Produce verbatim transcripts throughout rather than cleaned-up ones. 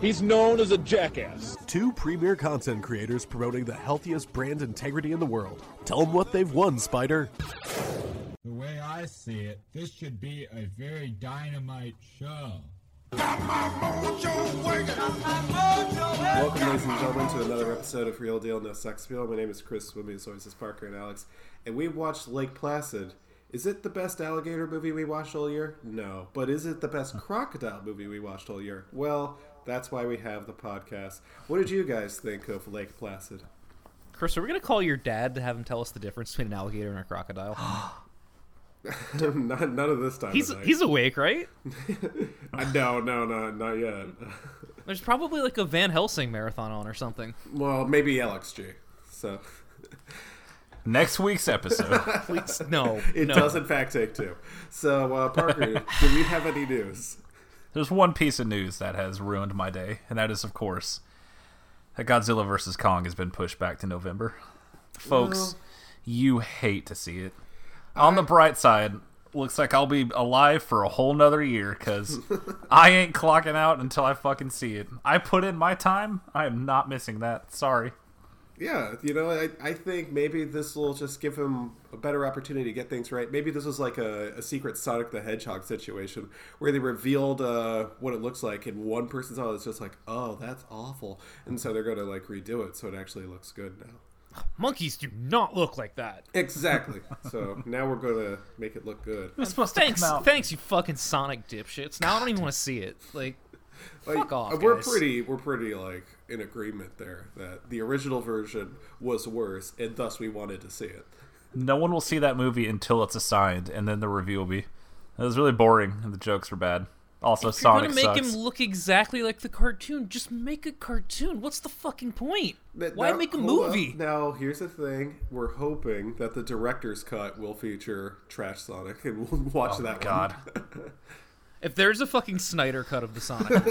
he's known as a jackass. Two premier content creators promoting the healthiest brand integrity in the world. Tell them what they've won, Spider. The way I see it, this should be a very dynamite show. Welcome, ladies and gentlemen, to another episode of Real Deal No Sex Appeal. My name is Chris. With me, as always, is Parker and Alex, and we watched Lake Placid. Is it the best alligator movie we watched all year? No. But is it the best crocodile movie we watched all year? Well, that's why we have the podcast. What did you guys think of Lake Placid? Chris, are we going to call your dad to have him tell us the difference between an alligator and a crocodile? Not, none of this time. He's he's awake, right? no, no, no, not yet. There's probably like a Van Helsing marathon on or something. Well, maybe Alex G. So next week's episode. Please, no, it no. does in fact take two. So uh, Parker, do we have any news? There's one piece of news that has ruined my day, and that is, of course, that Godzilla versus. Kong has been pushed back to November. Folks, well, you hate to see it. On the bright side, looks like I'll be alive for a whole nother year, because I ain't clocking out until I fucking see it. I put in my time. I am not missing that. Sorry. Yeah, you know, I, I think maybe this will just give him a better opportunity to get things right. Maybe this was like a, a secret Sonic the Hedgehog situation where they revealed uh, what it looks like, and one person's all, it's just like, oh, that's awful. And so they're going to like redo it so it actually looks good now. Monkeys do not look like that. Exactly. So now we're gonna make it look good. It was supposed thanks, to come out. Thanks, you fucking Sonic dipshits. Now God. I don't even want to see it. Like, like fuck off. We're guys. pretty, we're pretty like in agreement there that the original version was worse, and thus we wanted to see it. No one will see that movie until it's assigned, and then the review will be, "It was really boring, and the jokes were bad." Also, if Sonic sucks. You're gonna make him look exactly like the cartoon, just make a cartoon. What's the fucking point? Now, Why make a movie? Up. Now, here's the thing. We're hoping that the director's cut will feature Trash Sonic, and we'll watch oh that my God. One. If there's a fucking Snyder cut of the Sonic.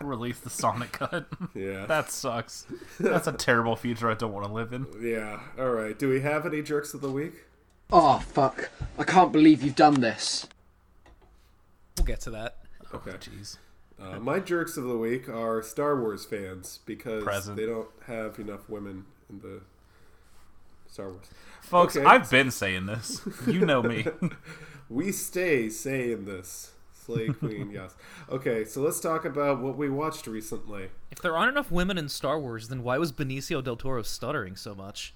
Release the Sonic cut. Yeah. That sucks. That's a terrible future I don't want to live in. Yeah. All right. Do we have any jerks of the week? Oh, fuck. I can't believe you've done this. We'll get to that. Okay. Jeez. Oh, uh, my jerks of the week are Star Wars fans because Present. They don't have enough women in the Star Wars. Folks, okay. I've been saying this. You know me. We stay saying this. Slay Queen, yes. Okay, so let's talk about what we watched recently. If there aren't enough women in Star Wars, then why was Benicio del Toro stuttering so much?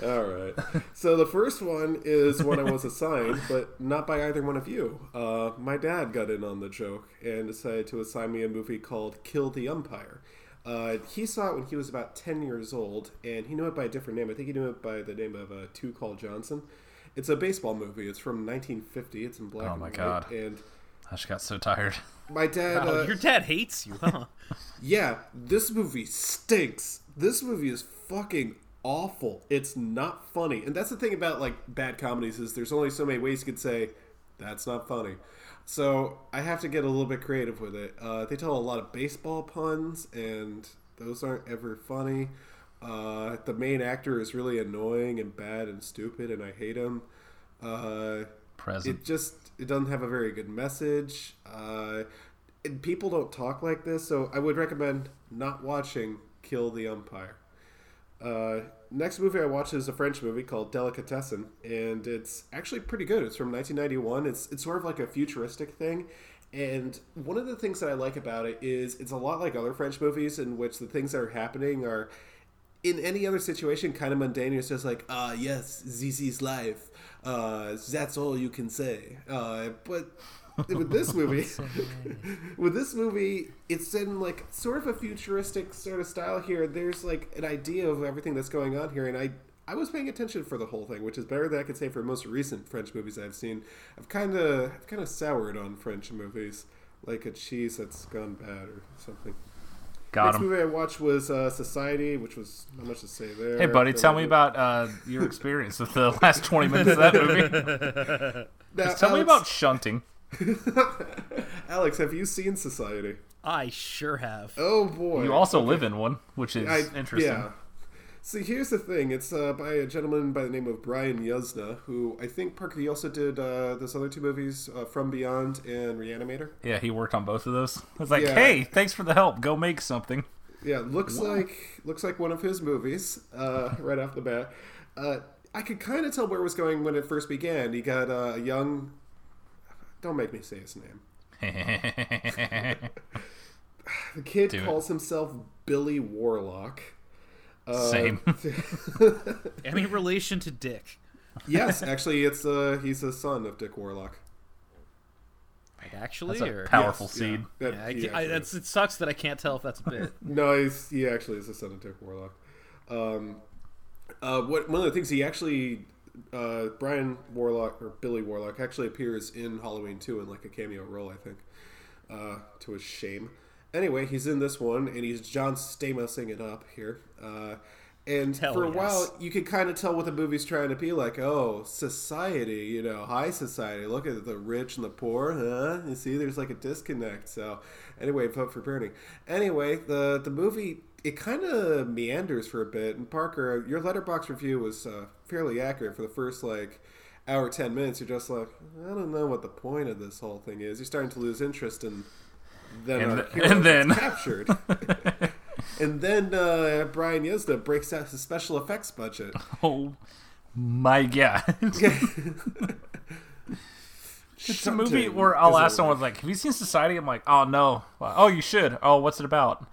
All right. So the first one is one I was assigned, but not by either one of you. Uh, my dad got in on the joke and decided to assign me a movie called Kill the Umpire. Uh, he saw it when he was about ten years old, and he knew it by a different name. I think he knew it by the name of uh, Two Call Johnson. It's a baseball movie. It's from nineteen fifty. It's in black oh and white. Oh, my God. And I just got so tired. My dad... Wow, uh, your dad hates you, huh? Yeah. This movie stinks. This movie is fucking awful. It's not funny. And that's the thing about like bad comedies is there's only so many ways you could say that's not funny. So I have to get a little bit creative with it. Uh, they tell a lot of baseball puns and those aren't ever funny. Uh, the main actor is really annoying and bad and stupid and I hate him. Uh, Present. It just it doesn't have a very good message. Uh, and people don't talk like this, so I would recommend not watching Kill the Umpire. Uh, next movie I watched is a French movie called Delicatessen, and it's actually pretty good. It's from nineteen ninety-one. It's it's sort of like a futuristic thing, and one of the things that I like about it is it's a lot like other French movies in which the things that are happening are, in any other situation, kind of mundane. It's just like, ah, uh, yes, this is life. Uh, that's all you can say. Uh, but... With this movie, with this movie, it's in like sort of a futuristic sort of style here. There's like an idea of everything that's going on here, and I I was paying attention for the whole thing, which is better than I could say for most recent French movies I've seen. I've kind of I've kind of soured on French movies. like a cheese that's gone bad or something. Got him. Next movie I watched was uh, Society, which was not much to say there. Hey, buddy, tell me about uh, your experience with the last twenty minutes of that movie. Now, tell Alex, me about shunting. Alex, have you seen Society? I sure have. Oh, boy. You also okay. live in one, which is I, interesting. Yeah. See, here's the thing. It's uh, by a gentleman by the name of Brian Yuzna, who I think, Parker, he also did uh, those other two movies, uh, From Beyond and Reanimator. Yeah, he worked on both of those. It's like, yeah. hey, thanks for the help. Go make something. Yeah, looks wow. like looks like one of his movies uh, right off the bat. Uh, I could kind of tell where it was going when it first began. He got uh, a young... Don't make me say his name. The kid Do calls it. himself Billy Warlock. Uh, Same. Any relation to Dick? Yes, actually, it's uh, he's a son of Dick Warlock. Actually, that's a or? powerful yes, seed. Yeah, that, yeah, I, I, that's, it sucks that I can't tell if that's a bit. No, he's, he actually is a son of Dick Warlock. Um, uh, what one of the things he actually uh, Brian Warlock or Billy Warlock actually appears in Halloween two in like a cameo role, I think, uh, to his shame. Anyway, he's in this one, and he's John Stamosing it up here. Uh, and Hell for a yes. while, you could kind of tell what the movie's trying to be like. Oh, society, you know, high society. Look at the rich and the poor, huh? You see, there's like a disconnect. So, anyway, vote for Bernie. Anyway, the, the movie, it kind of meanders for a bit. And Parker, your Letterboxd review was uh, fairly accurate for the first, like, hour, ten minutes. You're just like, I don't know what the point of this whole thing is. You're starting to lose interest in... Then and, the, and then captured, and then uh, Brian Yuzna breaks out his special effects budget. Oh my god! It's a movie where I'll ask someone like, "Have you seen Society?" I'm like, "Oh no!" Oh, you should. Oh, what's it about?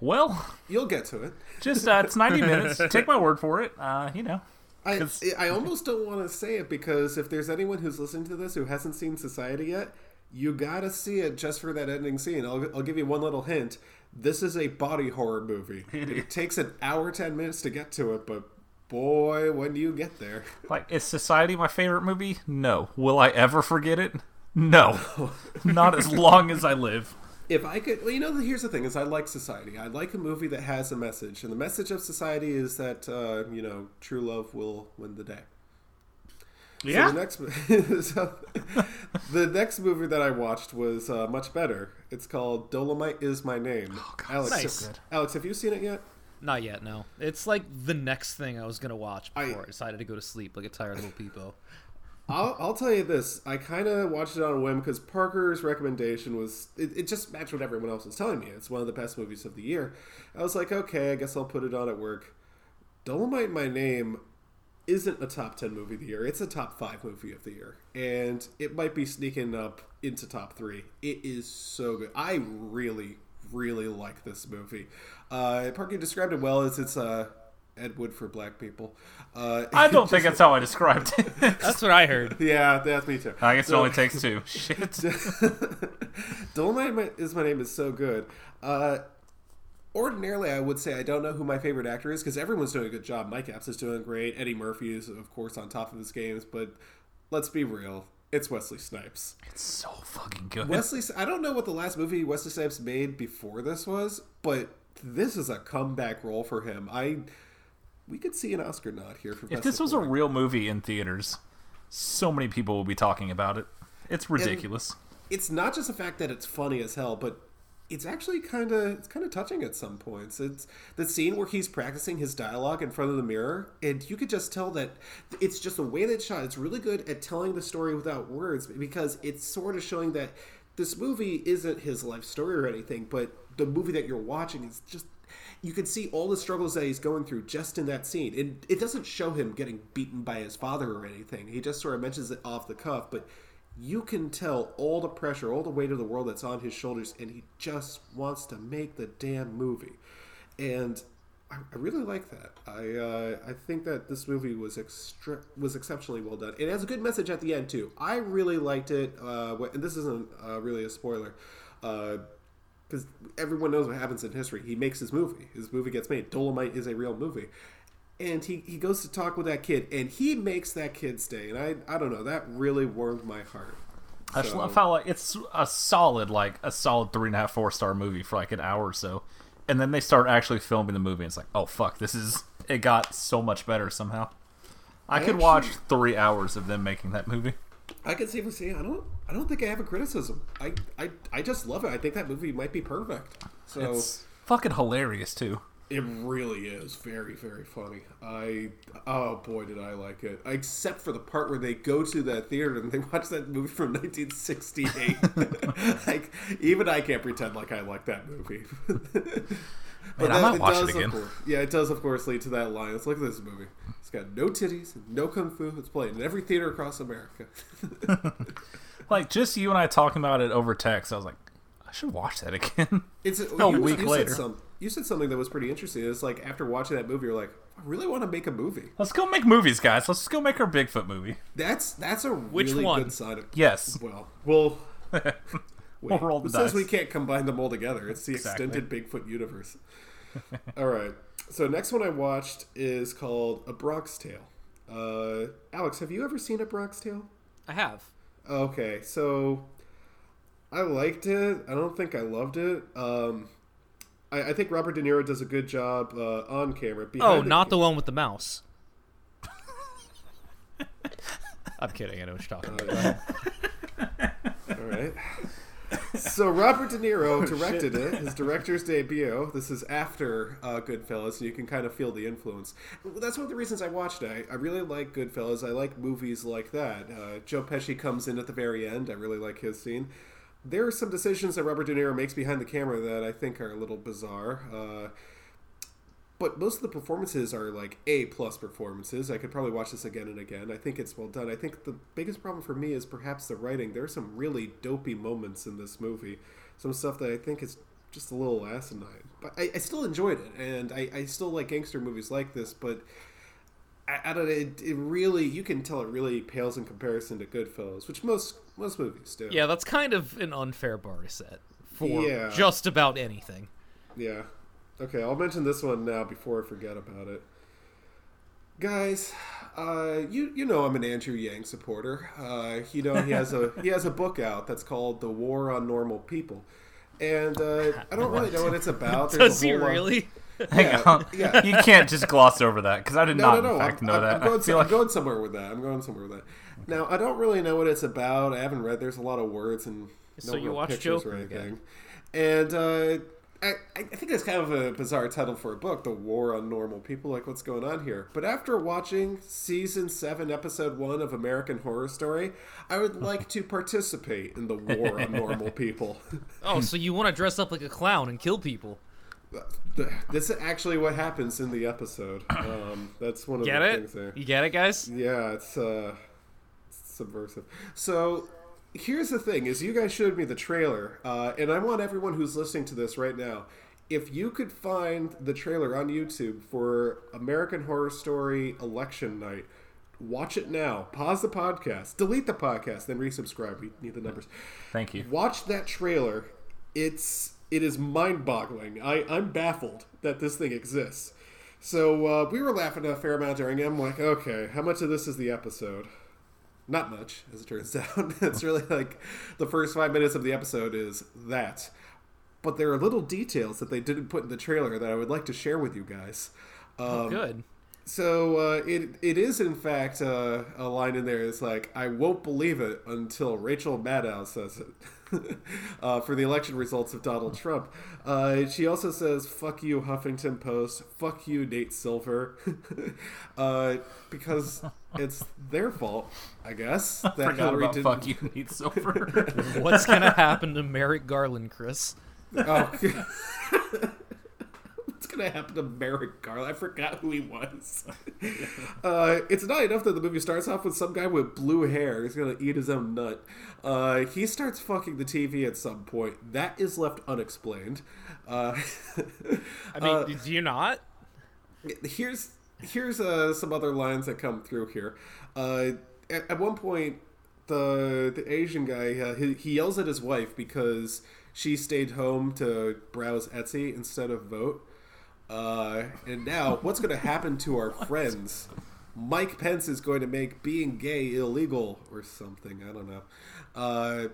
Well, you'll get to it. Just uh, it's ninety minutes. Take my word for it. Uh, you know. I, I almost don't want to say it because if there's anyone who's listening to this who hasn't seen Society yet. You gotta see it just for that ending scene. I'll, I'll give you one little hint. This is a body horror movie. It takes an hour, ten minutes to get to it, but boy, when do you get there? Like, is Society my favorite movie? No. Will I ever forget it? No. Not as long as I live. If I could... Well, you know, here's the thing, is I like Society. I like a movie that has a message, and the message of Society is that, uh, you know, true love will win the day. Yeah. So the next, so the next movie that I watched was uh, much better. It's called Dolemite Is My Name. Oh, God, Alex, nice. so Alex, have you seen it yet? Not yet, no. It's like the next thing I was gonna watch before I, I decided to go to sleep like a tired little peepo. I'll, I'll tell you this. I kind of watched it on a whim because Parker's recommendation was it, it just matched what everyone else was telling me. It's one of the best movies of the year. I was like, okay, I guess I'll put it on at work. Dolemite My Name. Isn't a top ten movie of the year. It's a top five movie of the year. And it might be sneaking up into top three. It is so good. I really, really like this movie. Uh, Parker described it well as it's uh, Ed Wood for black people. Uh, I don't just, think that's how I described it. That's what I heard. Yeah, that's me too. I guess so, it only takes two. Shit. Dolemite Is My Name is so good. Uh, Ordinarily, I would say I don't know who my favorite actor is because everyone's doing a good job. Mike Epps is doing great. Eddie Murphy is, of course, on top of his games. But let's be real. It's Wesley Snipes. It's so fucking good. Wesley, I don't know what the last movie Wesley Snipes made before this was, but this is a comeback role for him. I We could see an Oscar nod here. For if this was a real movie in theaters, so many people will be talking about it. It's ridiculous. And it's not just the fact that it's funny as hell, but... It's actually kind of it's kind of touching at some points. It's the scene where he's practicing his dialogue in front of the mirror, and you could just tell that it's just the way that it's shot. It's really good at telling the story without words because it's sort of showing that this movie isn't his life story or anything, but the movie that you're watching is just... You can see all the struggles that he's going through just in that scene. And it doesn't show him getting beaten by his father or anything. He just sort of mentions it off the cuff, but... You can tell all the pressure, all the weight of the world that's on his shoulders, and he just wants to make the damn movie. And I, I really like that. I uh, I think that this movie was extra, was exceptionally well done. It has a good message at the end, too. I really liked it. Uh, and this isn't uh, really a spoiler, because uh, everyone knows what happens in history. He makes his movie. His movie gets made. Dolemite is a real movie. And he, he goes to talk with that kid, and he makes that kid's day. And I I don't know, that really warmed my heart. I so. found like it's a solid, like a solid three and a half, four star movie for like an hour or so, and then they start actually filming the movie. And it's like, oh fuck, this is it got so much better somehow. I, I could actually, watch three hours of them making that movie. I could even say I don't. I don't think I have a criticism. I, I, I just love it. I think that movie might be perfect. So it's fucking hilarious too. It really is very, very funny. I oh boy, did I like it! Except for the part where they go to that theater and they watch that movie from nineteen sixty-eight. Like even I can't pretend like I like that movie. But Man, that, I might it watch does, it again. Course, yeah, it does, of course, lead to that line. Let's look at this movie. It's got no titties, no kung fu. It's played in every theater across America. Like just you and I talking about it over text. I was like, I should watch that again. It's a, no, you, week you later. Said You said something that was pretty interesting. It's like after watching that movie, you're like, I really want to make a movie. Let's go make movies, guys. Let's just go make our Bigfoot movie. That's that's a Which really one? good side of Yes. Well, we'll, we'll roll the dice. Since we can't combine them all together, it's the exactly. extended Bigfoot universe. All right. So next one I watched is called A Bronx's Tale. Uh, Alex, have you ever seen A Bronx's Tale? I have. Okay. So I liked it. I don't think I loved it. Um... I think Robert De Niro does a good job uh, on camera. Oh, the not camera. the one with the mouse. I'm kidding. I know what you're talking about. Uh, yeah. All right. So Robert De Niro oh, directed shit. it. His director's debut. This is after uh, Goodfellas, so you can kind of feel the influence. That's one of the reasons I watched it. I, I really like Goodfellas. I like movies like that. Uh, Joe Pesci comes in at the very end. I really like his scene. There are some decisions that Robert De Niro makes behind the camera that I think are a little bizarre. Uh, but most of the performances are like A-plus performances. I could probably watch this again and again. I think it's well done. I think the biggest problem for me is perhaps the writing. There are some really dopey moments in this movie. Some stuff that I think is just a little asinine. But I, I still enjoyed it, and I, I still like gangster movies like this, but... I, I don't know, it, it really, you can tell it really pales in comparison to Goodfellas, which most most movies do. Yeah, that's kind of an unfair bar set for yeah. just about anything. Yeah. Okay, I'll mention this one now before I forget about it. Guys, uh, you you know I'm an Andrew Yang supporter. Uh, you know he has a he has a book out that's called The War on Normal People, and uh, I don't really know what it's about. There's Does a whole he really? Lot... Hang yeah, on. Yeah. You can't just gloss over that, because I did no, not, no, no. in fact, I'm, know I'm, that. I'm, going, I feel I'm like... going somewhere with that. I'm going somewhere with that. Now, I don't really know what it's about. I haven't read. There's a lot of words and no so you real watch pictures Joker or anything. Again. And uh, I, I think that's kind of a bizarre title for a book, The War on Normal People. Like, what's going on here? But after watching Season seven, Episode one of American Horror Story, I would like to participate in the War on Normal People. Oh, so you want to dress up like a clown and kill people? This is actually what happens in the episode. Um, that's one of get the it? things there. You get it, guys? Yeah, it's, uh, it's subversive. So here's the thing, is you guys showed me the trailer, uh, and I want everyone who's listening to this right now, if you could find the trailer on YouTube for American Horror Story Election Night, watch it now. Pause the podcast. Delete the podcast, then resubscribe. We need the numbers. Thank you. Watch that trailer. It's... It is mind-boggling. I, I'm baffled that this thing exists. So uh, we were laughing a fair amount during it. I'm like, okay, how much of this is the episode? Not much, as it turns out. It's really like the first five minutes of the episode is that. But there are little details that they didn't put in the trailer that I would like to share with you guys. Um, oh, good. So uh, it it is, in fact, uh, a line in there that's like, I won't believe it until Rachel Maddow says it. uh, for the election results of Donald Trump. Uh, she also says, fuck you, Huffington Post. Fuck you, Nate Silver. uh, because it's their fault, I guess. That I Hillary didn't... Fuck you, Nate Silver. What's going to happen to Merrick Garland, Chris? Oh. What's going to happen to Merrick Garland? I forgot who he was. uh, it's not enough that the movie starts off with some guy with blue hair. He's going to eat his own nut. Uh, he starts fucking the T V at some point. That is left unexplained. Uh, I mean, uh, did you not? Here's here's uh, some other lines that come through here. Uh, at, at one point, the the Asian guy uh, he, he yells at his wife because she stayed home to browse Etsy instead of vote. Uh, and now, what's going to happen to our friends? Mike Pence is going to make being gay illegal or something. I don't know. Uh,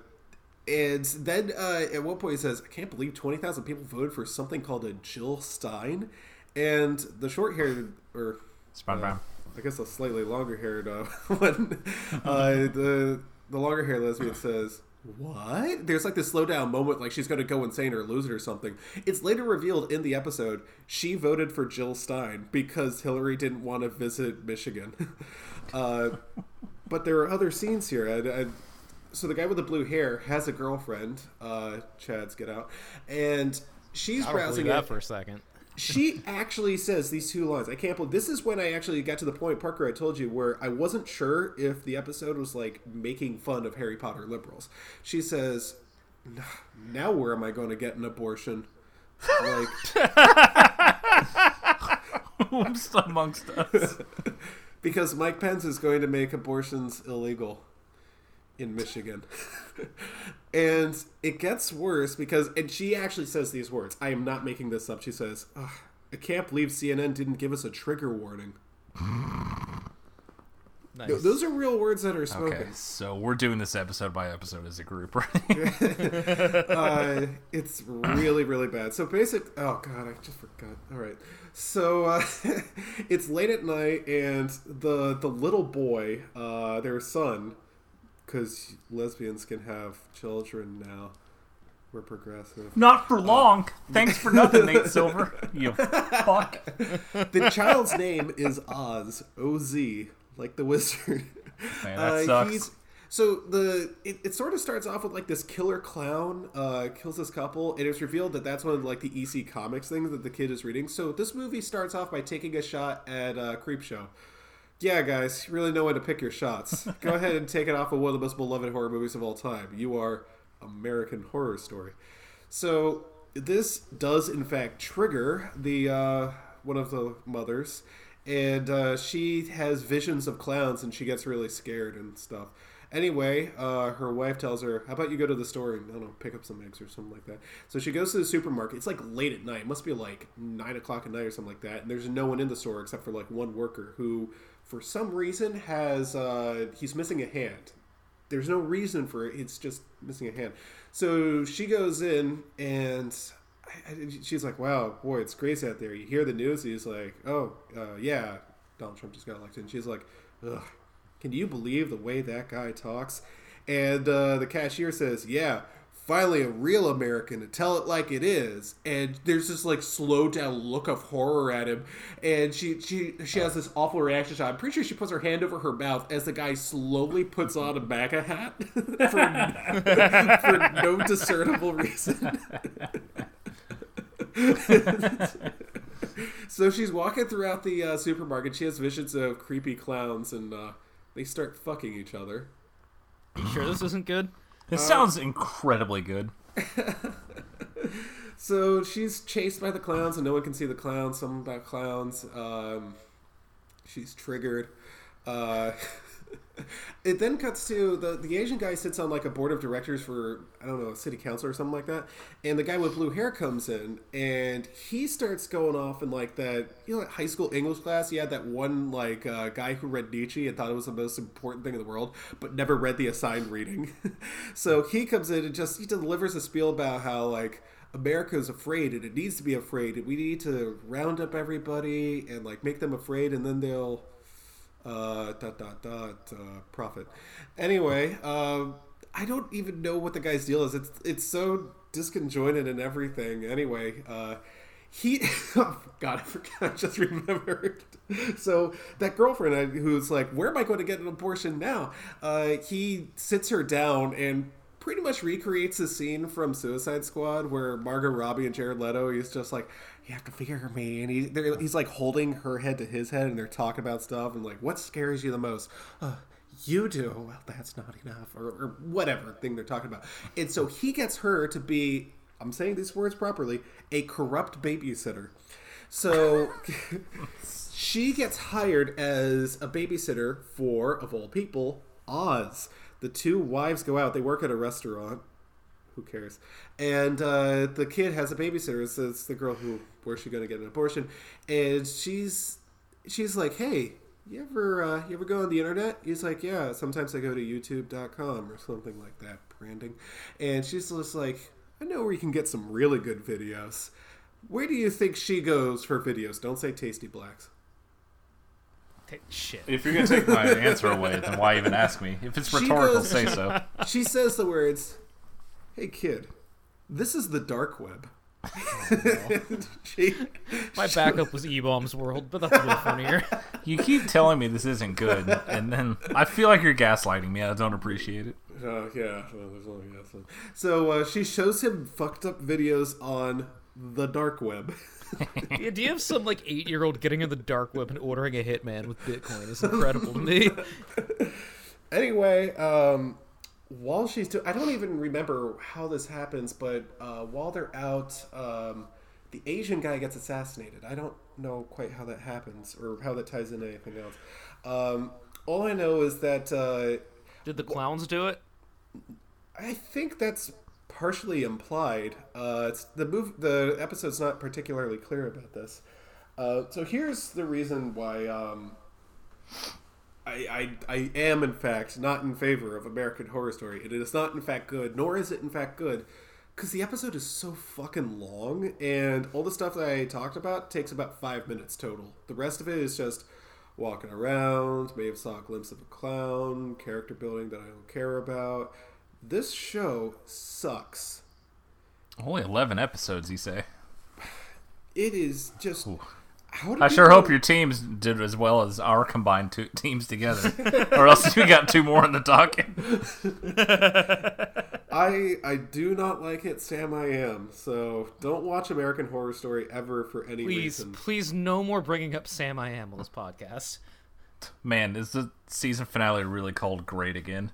and then uh, at one point he says, I can't believe twenty thousand people voted for something called a Jill Stein. And the short-haired, or uh, I guess a slightly longer-haired uh, one, uh, the the longer-haired lesbian says, what? There's like this slow down moment, like she's going to go insane or lose it or something. It's later revealed in the episode she voted for Jill Stein because Hillary didn't want to visit Michigan. uh, but there are other scenes here. I, I, so the guy with the blue hair has a girlfriend. Uh, Chad's get out, and she's browsing that for a second. She actually says these two lines. I can't believe this is when I actually got to the point, Parker, I told you, where I wasn't sure if the episode was like making fun of Harry Potter liberals. She says, now where am I going to get an abortion? Like, amongst amongst us. Because Mike Pence is going to make abortions illegal in Michigan. And it gets worse because, and she actually says these words. I am not making this up. She says, I can't believe C N N didn't give us a trigger warning. Nice. No, those are real words that are spoken. Okay, so we're doing this episode by episode as a group, right? uh, it's really, really bad. So basic. Oh, God, I just forgot. All right. So uh, it's late at night, and the, the little boy, uh, their son, because lesbians can have children now. We're progressive. Not for long. Uh, Thanks for nothing, Nate Silver. You fuck. The child's name is Oz. O Z. Like the wizard. Man, that uh, sucks. He's, so the it, it sort of starts off with like this killer clown uh, kills this couple. And it's revealed that that's one of like the E C Comics things that the kid is reading. So this movie starts off by taking a shot at uh, Creepshow. Yeah, guys, you really know when to pick your shots. Go ahead and take it off of one of the most beloved horror movies of all time. You are American Horror Story. So this does, in fact, trigger the uh, one of the mothers. And uh, she has visions of clowns, and she gets really scared and stuff. Anyway, uh, her wife tells her, how about you go to the store and, I don't know, pick up some eggs or something like that. So she goes to the supermarket. It's like late at night. It must be like nine o'clock at night or something like that. And there's no one in the store except for like one worker who, for some reason, has uh, he's missing a hand. There's no reason for it. It's just missing a hand. So she goes in, and I, I, she's like, wow, boy, it's crazy out there. You hear the news? He's like, oh, uh, yeah, Donald Trump just got elected. And she's like, ugh, can you believe the way that guy talks? And uh, the cashier says, yeah, finally a real American to tell it like it is. And there's this like slow down look of horror at him, and she she she has this awful reaction shot. I'm pretty sure she puts her hand over her mouth as the guy slowly puts on a MAGA hat for, for no discernible reason. So she's walking throughout the uh, supermarket. She has visions of creepy clowns, and uh, they start fucking each other. Are you sure this isn't good? It sounds incredibly good. So she's chased by the clowns, and no one can see the clowns. Something about clowns. Um, she's triggered. Uh, it then cuts to the the Asian guy sits on like a board of directors for, I don't know, a city council or something like that. And the guy with blue hair comes in, and he starts going off in like that, you know, like high school English class. He had that one like uh, guy who read Nietzsche and thought it was the most important thing in the world, but never read the assigned reading. So he comes in and just he delivers a spiel about how like America is afraid, and it needs to be afraid, and we need to round up everybody and like make them afraid, and then they'll Uh, dot, dot, dot, uh, profit. Anyway, um, I don't even know what the guy's deal is. It's it's so disconjointed and everything. Anyway, uh, he... Oh, God, I forgot. I just remembered. So that girlfriend who's like, where am I going to get an abortion now? Uh, he sits her down and pretty much recreates the scene from Suicide Squad where Margot Robbie and Jared Leto, he's just like, you have to fear me, and he, he's like holding her head to his head, and they're talking about stuff, and like, what scares you the most? Uh, you do. Well, that's not enough, or, or whatever thing they're talking about. And so he gets her to be, I'm saying these words properly, a corrupt babysitter. So she gets hired as a babysitter for, of all people, Oz. The two wives go out. They work at a restaurant. Who cares? And uh, the kid has a babysitter. So it's the girl who, where's she going to get an abortion? And she's she's like, hey, you ever uh, you ever go on the internet? He's like, yeah, sometimes I go to youtube dot com or something like that, branding. And she's just like, I know where you can get some really good videos. Where do you think she goes for videos? Don't say Tasty Blacks. T- shit. If you're going to take my answer away, then why even ask me? If it's rhetorical, goes, say so. She says the words, hey kid, this is the dark web. Oh, no. she, my she, backup was E-Bomb's World, but that's a little funnier. You keep telling me this isn't good, and then I feel like you're gaslighting me. I don't appreciate it. Oh, yeah. Well, there's only gaslighting. So uh, she shows him fucked up videos on the dark web. The idea of some like eight-year-old getting in the dark web and ordering a hitman with Bitcoin is incredible to me. Anyway, um... while she's doing, I don't even remember how this happens, but uh, while they're out, um, the Asian guy gets assassinated. I don't know quite how that happens or how that ties into anything else. Um, all I know is that... Uh, Did the clowns do it? I think that's partially implied. Uh, it's the move, the episode's not particularly clear about this. Uh, so here's the reason why... Um, I, I I am, in fact, not in favor of American Horror Story. It is not, in fact, good, nor is it, in fact, good, because the episode is so fucking long, and all the stuff that I talked about takes about five minutes total. The rest of it is just walking around, may have saw a glimpse of a clown, character building that I don't care about. This show sucks. Only eleven episodes, you say? It is just... Ooh. I sure hope your teams did as well as our combined two teams together, or else we got two more in the docket. I I do not like it, Sam. I am so don't watch American Horror Story ever for any please, reason. Please, please, no more bringing up Sam. I am on this podcast. Man, is the season finale really called Great again?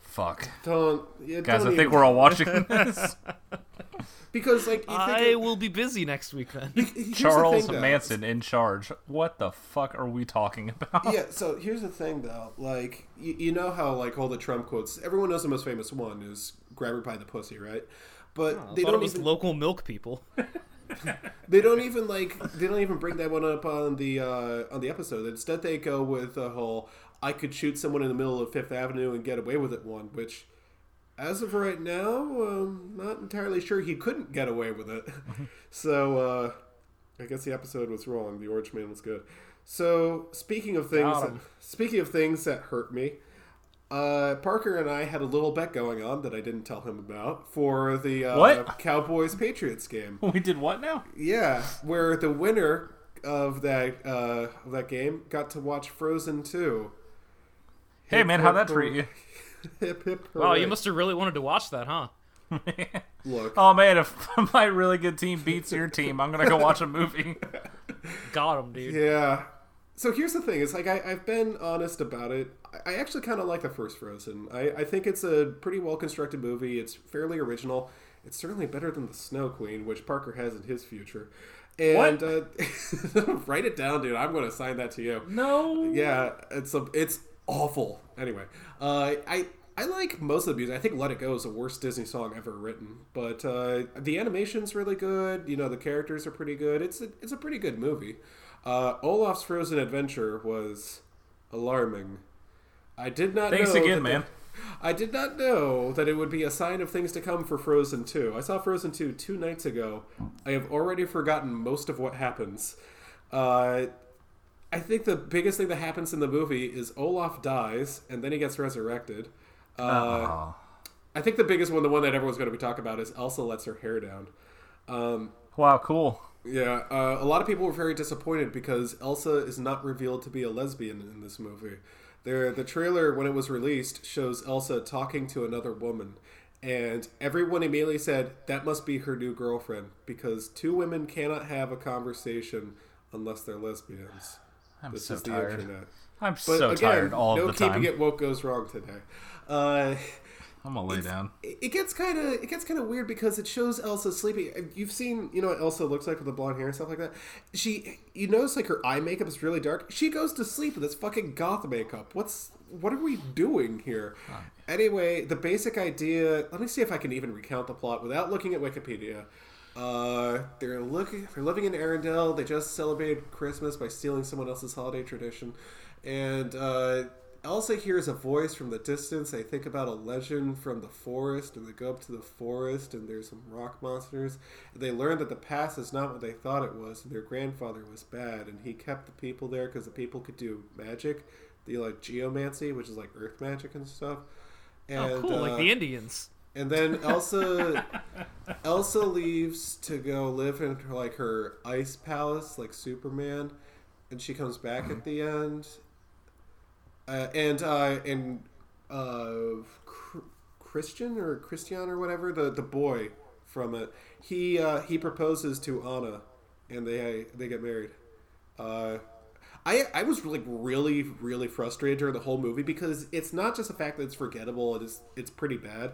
Fuck. Don't yeah, guys. Don't I even... think we're all watching this. Because like you I think, will be busy next week then. Charles thing, Manson though. In charge. What the fuck are we talking about? Yeah, so here's the thing though. Like you, you know how like all the Trump quotes, everyone knows the most famous one is grab her by the pussy, right? But oh, they don't it was even local milk people. They don't even like they don't even bring that one up on the uh, on the episode. Instead they go with the whole I could shoot someone in the middle of Fifth Avenue and get away with it one, which as of right now, I'm not entirely sure he couldn't get away with it. So, uh, I guess the episode was wrong. The Orange Man was good. So, speaking of things, that, speaking of things that hurt me, uh, Parker and I had a little bet going on that I didn't tell him about for the uh, Cowboys-Patriots game. We did what now? Yeah, where the winner of that uh, of that game got to watch Frozen two. Hey, hey man, how'd that treat you? Hip, hip, wow, you must have really wanted to watch that, huh? Look. Oh, man, if my really good team beats your team, I'm going to go watch a movie. Got him, dude. Yeah. So here's the thing. It's like I, I've been honest about it. I, I actually kind of like the first Frozen. I, I think it's a pretty well-constructed movie. It's fairly original. It's certainly better than The Snow Queen, which Parker has in his future. And what? Uh, write it down, dude. I'm going to assign that to you. No. Yeah, it's a, it's awful. Anyway, uh, I I like most of the music. I think "Let It Go" is the worst Disney song ever written, but uh, the animation's really good. You know, the characters are pretty good. It's a, it's a pretty good movie. Uh, Olaf's Frozen Adventure was alarming. I did not. Thanks know again, man. It, I did not know that it would be a sign of things to come for Frozen two. I saw Frozen two two nights ago. I have already forgotten most of what happens. Uh, I think the biggest thing that happens in the movie is Olaf dies, and then he gets resurrected. Uh, I think the biggest one, the one that everyone's going to be talking about, is Elsa lets her hair down. Um, wow, cool. Yeah, uh, a lot of people were very disappointed because Elsa is not revealed to be a lesbian in this movie. There, the trailer, when it was released, shows Elsa talking to another woman. And everyone immediately said, that must be her new girlfriend, because two women cannot have a conversation unless they're lesbians. I'm this so is tired. The internet. I'm but so again, tired all no the time. No keeping it woke goes wrong today. Uh, I'm gonna lay down. It gets kind of it gets kind of weird because it shows Elsa sleeping. You've seen you know what Elsa looks like with the blonde hair and stuff like that. She you notice like her eye makeup is really dark. She goes to sleep with this fucking goth makeup. What's what are we doing here? Huh. Anyway, the basic idea. Let me see if I can even recount the plot without looking at Wikipedia. Uh, they're looking. They're living in Arendelle. They just celebrated Christmas by stealing someone else's holiday tradition, And uh, Elsa hears a voice from the distance. They think about a legend from the forest, and they go up to the forest, and there's some rock monsters. And they learn that the past is not what they thought it was, and their grandfather was bad, and he kept the people there because the people could do magic, the like geomancy, which is like earth magic and stuff. And, oh, cool! Uh, like the Indians. And then Elsa, Elsa leaves to go live in her, like her ice palace, like Superman, and she comes back at the end. Uh, and uh, and uh, Christian or Christian or whatever the, the boy from it, he uh, he proposes to Anna, and they they get married. Uh, I I was like really really frustrated during the whole movie because it's not just the fact that it's forgettable and it's it's pretty bad.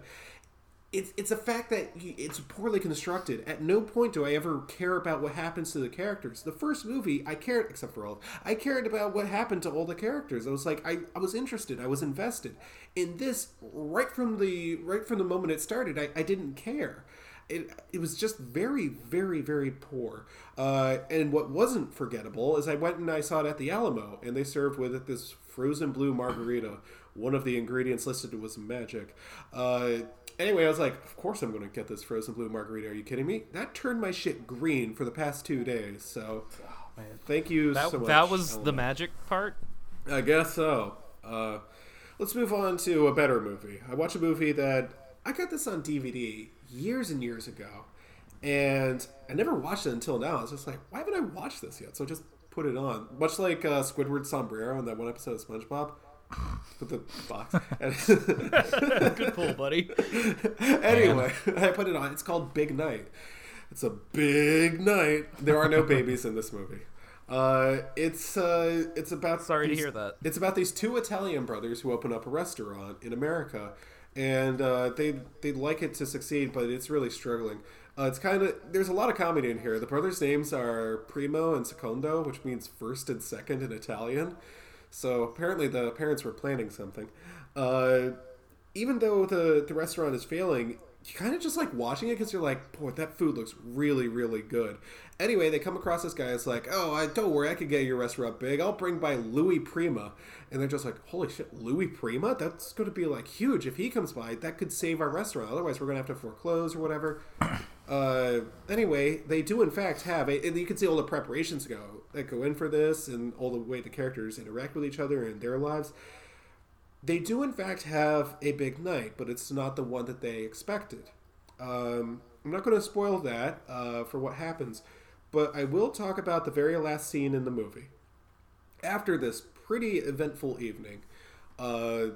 It's it's a fact that it's poorly constructed. At no point do I ever care about what happens to the characters. The first movie, I cared, except for Olaf, I cared about what happened to all the characters. I was like, I, I was interested. I was invested. In this, right from the right from the moment it started, I, I didn't care. It it was just very, very, very poor. Uh, and what wasn't forgettable is I went and I saw it at the Alamo, and they served with it this frozen blue margarita. One of the ingredients listed was magic. Uh... Anyway, I was like, of course I'm going to get this frozen blue margarita. Are you kidding me? That turned my shit green for the past two days. So, oh, thank you that, so much. That was Ellen. The magic part? I guess so. Uh, let's move on to a better movie. I watched a movie that I got this on D V D years and years ago. And I never watched it until now. I was just like, why haven't I watched this yet? So I just put it on. Much like uh, Squidward's sombrero in that one episode of SpongeBob. Put the box. Good pull, buddy. Anyway, I put it on. It's called Big Night. It's a big night. There are no babies in this movie. Uh, it's uh, it's about. Sorry these, to hear that. It's about these two Italian brothers who open up a restaurant in America, and uh, they they'd like it to succeed, but it's really struggling. Uh, it's kind of there's a lot of comedy in here. The brothers' names are Primo and Secondo, which means first and second in Italian. So apparently the parents were planning something. Uh, even though the, the restaurant is failing, you kind of just like watching it because you're like, boy, that food looks really, really good. Anyway, they come across this guy. It's like, oh, I, don't worry. I could get your restaurant big. I'll bring by Louis Prima. And they're just like, holy shit, Louis Prima? That's going to be like huge. If he comes by, that could save our restaurant. Otherwise, we're going to have to foreclose or whatever. Uh, anyway, they do in fact have a, and you can see all the preparations go that go in for this and all the way the characters interact with each other and their lives. They do in fact have a big night, but it's not the one that they expected. Um, I'm not going to spoil that uh, for what happens, but I will talk about the very last scene in the movie. After this pretty eventful evening, uh,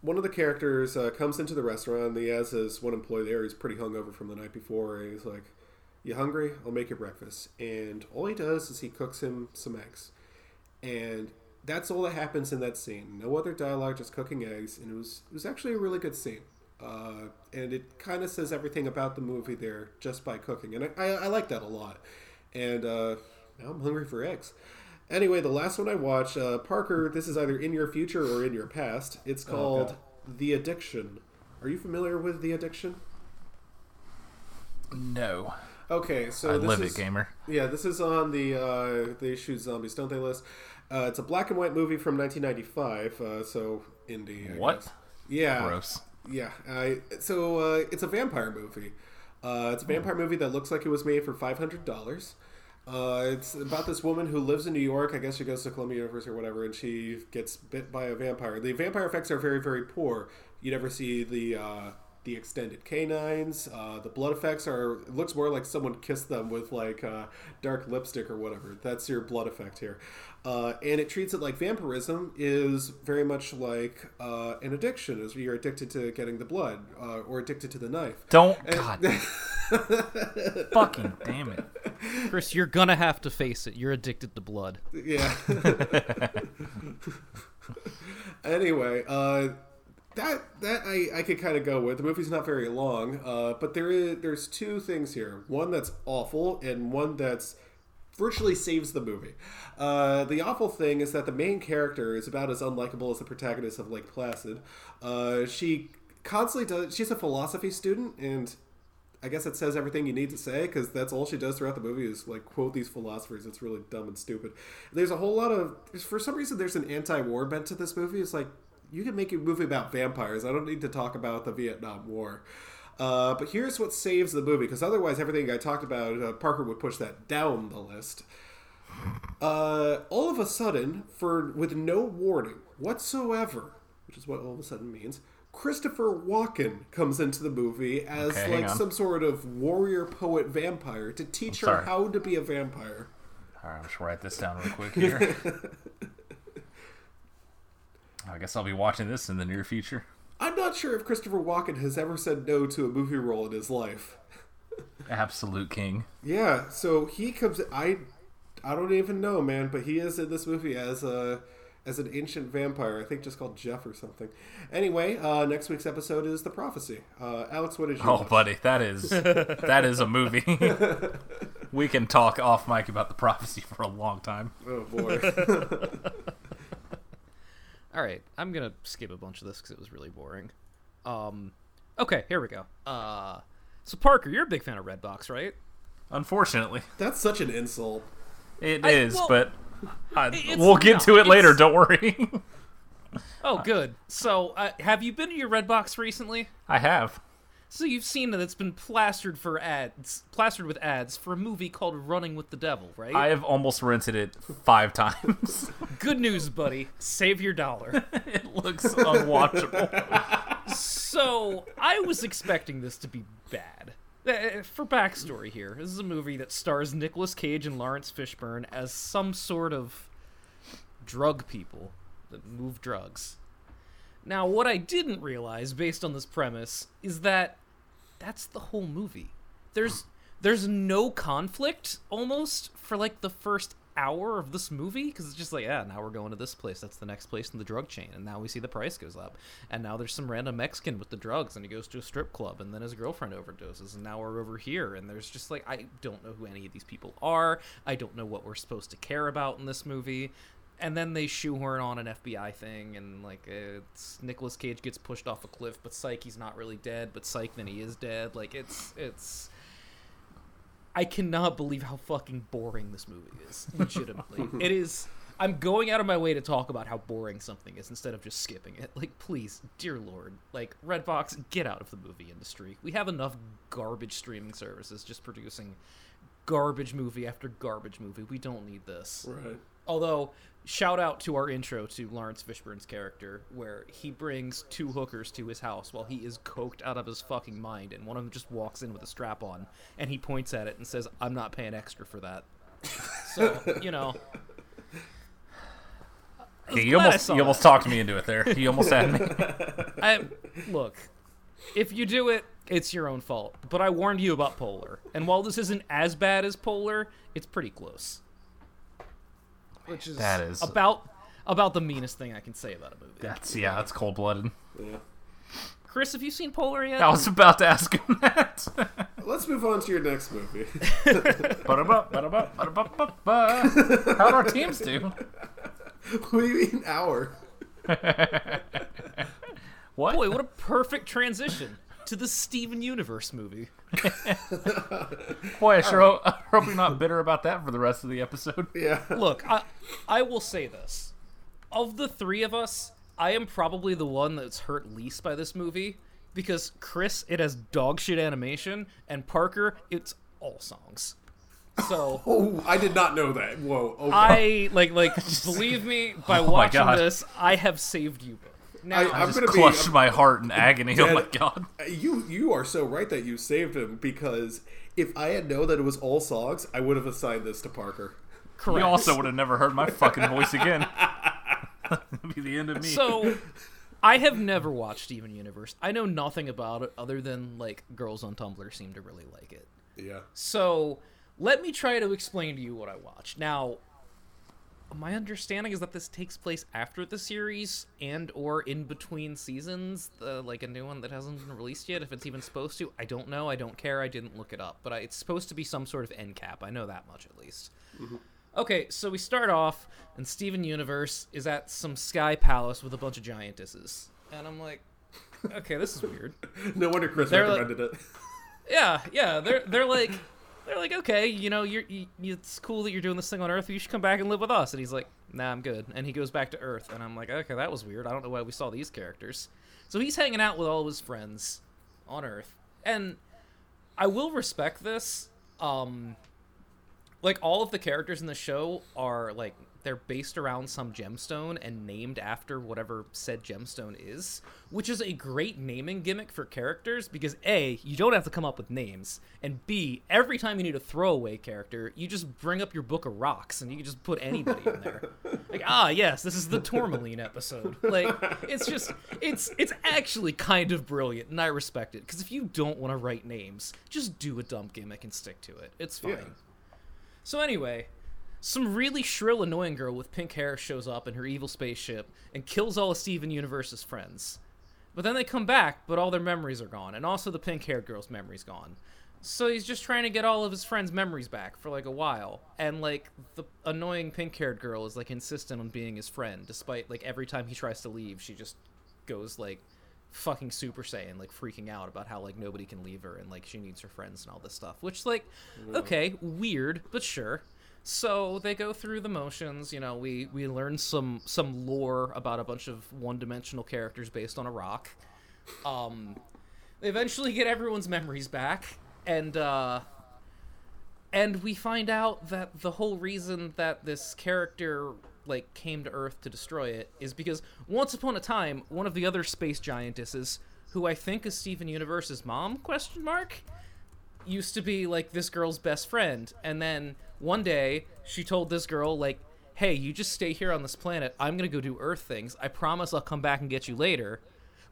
one of the characters uh, comes into the restaurant. And he has his one employee there. He's pretty hungover from the night before. And he's like, you hungry? I'll make you breakfast. And all he does is he cooks him some eggs. And that's all that happens in that scene. No other dialogue, just cooking eggs. And it was it was actually a really good scene. Uh, and it kind of says everything about the movie there just by cooking. And I, I, I like that a lot. And uh, now I'm hungry for eggs. Anyway, the last one I watched, uh, Parker, this is either in your future or in your past. It's called oh, okay. The Addiction. Are you familiar with The Addiction? No. Okay, so I this live is, it, gamer. Yeah, this is on the uh, They Shoot Zombies, Don't They list. Uh, it's a black and white movie from nineteen ninety-five, uh, so indie, I What? Guess. Yeah. Gross. Yeah. I, so uh, it's a vampire movie. Uh, it's a vampire oh. movie that looks like it was made for five hundred dollars. Uh, it's about this woman who lives in New York. I guess she goes to Columbia University or whatever, and she gets bit by a vampire. The vampire effects are very, very poor. You never see the uh, the extended canines. Uh, the blood effects are. It looks more like someone kissed them with like uh, dark lipstick or whatever. That's your blood effect here. Uh, and it treats it like vampirism is very much like uh, an addiction. Is you're addicted to getting the blood uh, or addicted to the knife. Don't and, God. Fucking damn it, Chris! You're gonna have to face it. You're addicted to blood. Yeah. Anyway, uh, that that I, I could kind of go with. The movie's not very long, uh, but there is there's two things here. One that's awful, and one that's virtually saves the movie. Uh, the awful thing is that the main character is about as unlikable as the protagonist of Lake Placid. Uh, she constantly does. She's a philosophy student and. I guess it says everything you need to say, because that's all she does throughout the movie is, like, quote these philosophers. It's really dumb and stupid. There's a whole lot of... For some reason, there's an anti-war bent to this movie. It's like, you can make a movie about vampires. I don't need to talk about the Vietnam War. Uh, but here's what saves the movie, because otherwise everything I talked about, uh, Parker would push that down the list. Uh, all of a sudden, for with no warning whatsoever, which is what all of a sudden means, Christopher Walken comes into the movie as okay, like some sort of warrior poet vampire to teach her how to be a vampire. All right, I'm just write this down real quick here. I guess I'll be watching this in the near future. I'm not sure if Christopher Walken has ever said no to a movie role in his life. Absolute king. Yeah, so he comes... I I don't even know, man, but he is in this movie as a as an ancient vampire, I think just called Jeff or something. Anyway, uh, next week's episode is The Prophecy. Uh, Alex, what did you... Oh, watch? Buddy, that is that is a movie. We can talk off mic about The Prophecy for a long time. Oh, boy. All right, I'm going to skip a bunch of this because it was really boring. Um, okay, here we go. Uh, so, Parker, you're a big fan of Redbox, right? Unfortunately. That's such an insult. It I, is, well, but I, we'll get no, to it later, don't worry. Oh, good. So, uh, have you been to your Redbox recently? I have. So you've seen that it's been plastered for ads, plastered with ads for a movie called Running with the Devil, right? I have almost rented it five times. Good news, buddy. Save your dollar. It looks unwatchable. So I was expecting this to be bad. For backstory here, this is a movie that stars Nicolas Cage and Lawrence Fishburne as some sort of drug people that move drugs. Now, what I didn't realize based on this premise is that that's the whole movie. There's there's no conflict, almost, for, like, the first hour of this movie, because it's just like, yeah, now we're going to this place, that's the next place in the drug chain, and now we see the price goes up, and now there's some random Mexican with the drugs, and he goes to a strip club, and then his girlfriend overdoses, and now we're over here, and there's just, like, I don't know who any of these people are, I don't know what we're supposed to care about in this movie. And then they shoehorn on an F B I thing, and, like, it's Nicolas Cage gets pushed off a cliff, but psych, he's not really dead, but psych, then he is dead. Like, it's, it's... I cannot believe how fucking boring this movie is, legitimately. It is... I'm going out of my way to talk about how boring something is instead of just skipping it. Like, please, dear Lord, like, Redbox, get out of the movie industry. We have enough garbage streaming services just producing garbage movie after garbage movie. We don't need this. Right. Although... shout out to our intro to Lawrence Fishburne's character, where he brings two hookers to his house while he is coked out of his fucking mind, and one of them just walks in with a strap on, and he points at it and says, "I'm not paying extra for that." So, you know. Hey, you almost you almost talked me into it there. You almost had me. I, look, if you do it, it's your own fault. But I warned you about Polar, and while this isn't as bad as Polar, it's pretty close. Which is, that is about about the meanest thing I can say about a movie. That's yeah, that's cold blooded. Yeah. Chris, have you seen Polar yet? I was about to ask him that. Let's move on to your next movie. How'd our teams do? What do you mean hour? What? Boy, what a perfect transition to the Steven Universe movie. Boy, I sure hope, I hope you're not bitter about that for the rest of the episode. Yeah. Look, I, I will say this. Of the three of us, I am probably the one that's hurt least by this movie, because Chris, it has dog shit animation, and Parker, it's all songs. So oh, I did not know that. Whoa. Oh, I like like believe me, by oh watching this, I have saved you both. Now, I, I'm I just clutched my heart in agony. Dad, oh my god! You you are so right that you saved him, because if I had known that it was all songs, I would have assigned this to Parker. Correct. You also would have never heard my fucking voice again. That'd be the end of me. So I have never watched Steven Universe. I know nothing about it other than like girls on Tumblr seem to really like it. Yeah. So let me try to explain to you what I watched now. My understanding is that this takes place after the series and or in between seasons, the, like a new one that hasn't been released yet, if it's even supposed to. I don't know. I don't care. I didn't look it up. But I, it's supposed to be some sort of end cap. I know that much, at least. Mm-hmm. Okay, so we start off, and Steven Universe is at some sky palace with a bunch of giantesses. And I'm like, okay, this is weird. No wonder Chris They're recommended like, it. Yeah, yeah. They're they're like they're like okay, you know, you're you, it's cool that you're doing this thing on Earth. You should come back and live with us. And he's like, nah, I'm good. And he goes back to Earth. And I'm like, okay, that was weird. I don't know why we saw these characters. So he's hanging out with all of his friends on Earth, and I will respect this. Um, like all of the characters in the show are like they're based around some gemstone and named after whatever said gemstone is, which is a great naming gimmick for characters because A, you don't have to come up with names, and B, every time you need a throwaway character, you just bring up your book of rocks and you can just put anybody in there. Like, ah, yes, this is the Tourmaline episode. Like, it's just, it's it's actually kind of brilliant, and I respect it because if you don't want to write names, just do a dumb gimmick and stick to it. It's fine. Yeah. So anyway, some really shrill, annoying girl with pink hair shows up in her evil spaceship and kills all of Steven Universe's friends. But then they come back, but all their memories are gone, and also the pink-haired girl's memory's gone. So he's just trying to get all of his friends' memories back for, like, a while. And, like, the annoying pink-haired girl is, like, insistent on being his friend, despite, like, every time he tries to leave, she just goes, like, fucking Super Saiyan, like, freaking out about how, like, nobody can leave her and, like, she needs her friends and all this stuff. Which, like, okay, weird, but sure. So they go through the motions, you know, we, we learn some, some lore about a bunch of one-dimensional characters based on a rock. Um, they eventually get everyone's memories back, and uh, and we find out that the whole reason that this character, like, came to Earth to destroy it is because once upon a time, one of the other space giantesses, who I think is Steven Universe's mom, question mark, used to be, like, this girl's best friend, and then one day, she told this girl, like, hey, you just stay here on this planet. I'm going to go do Earth things. I promise I'll come back and get you later.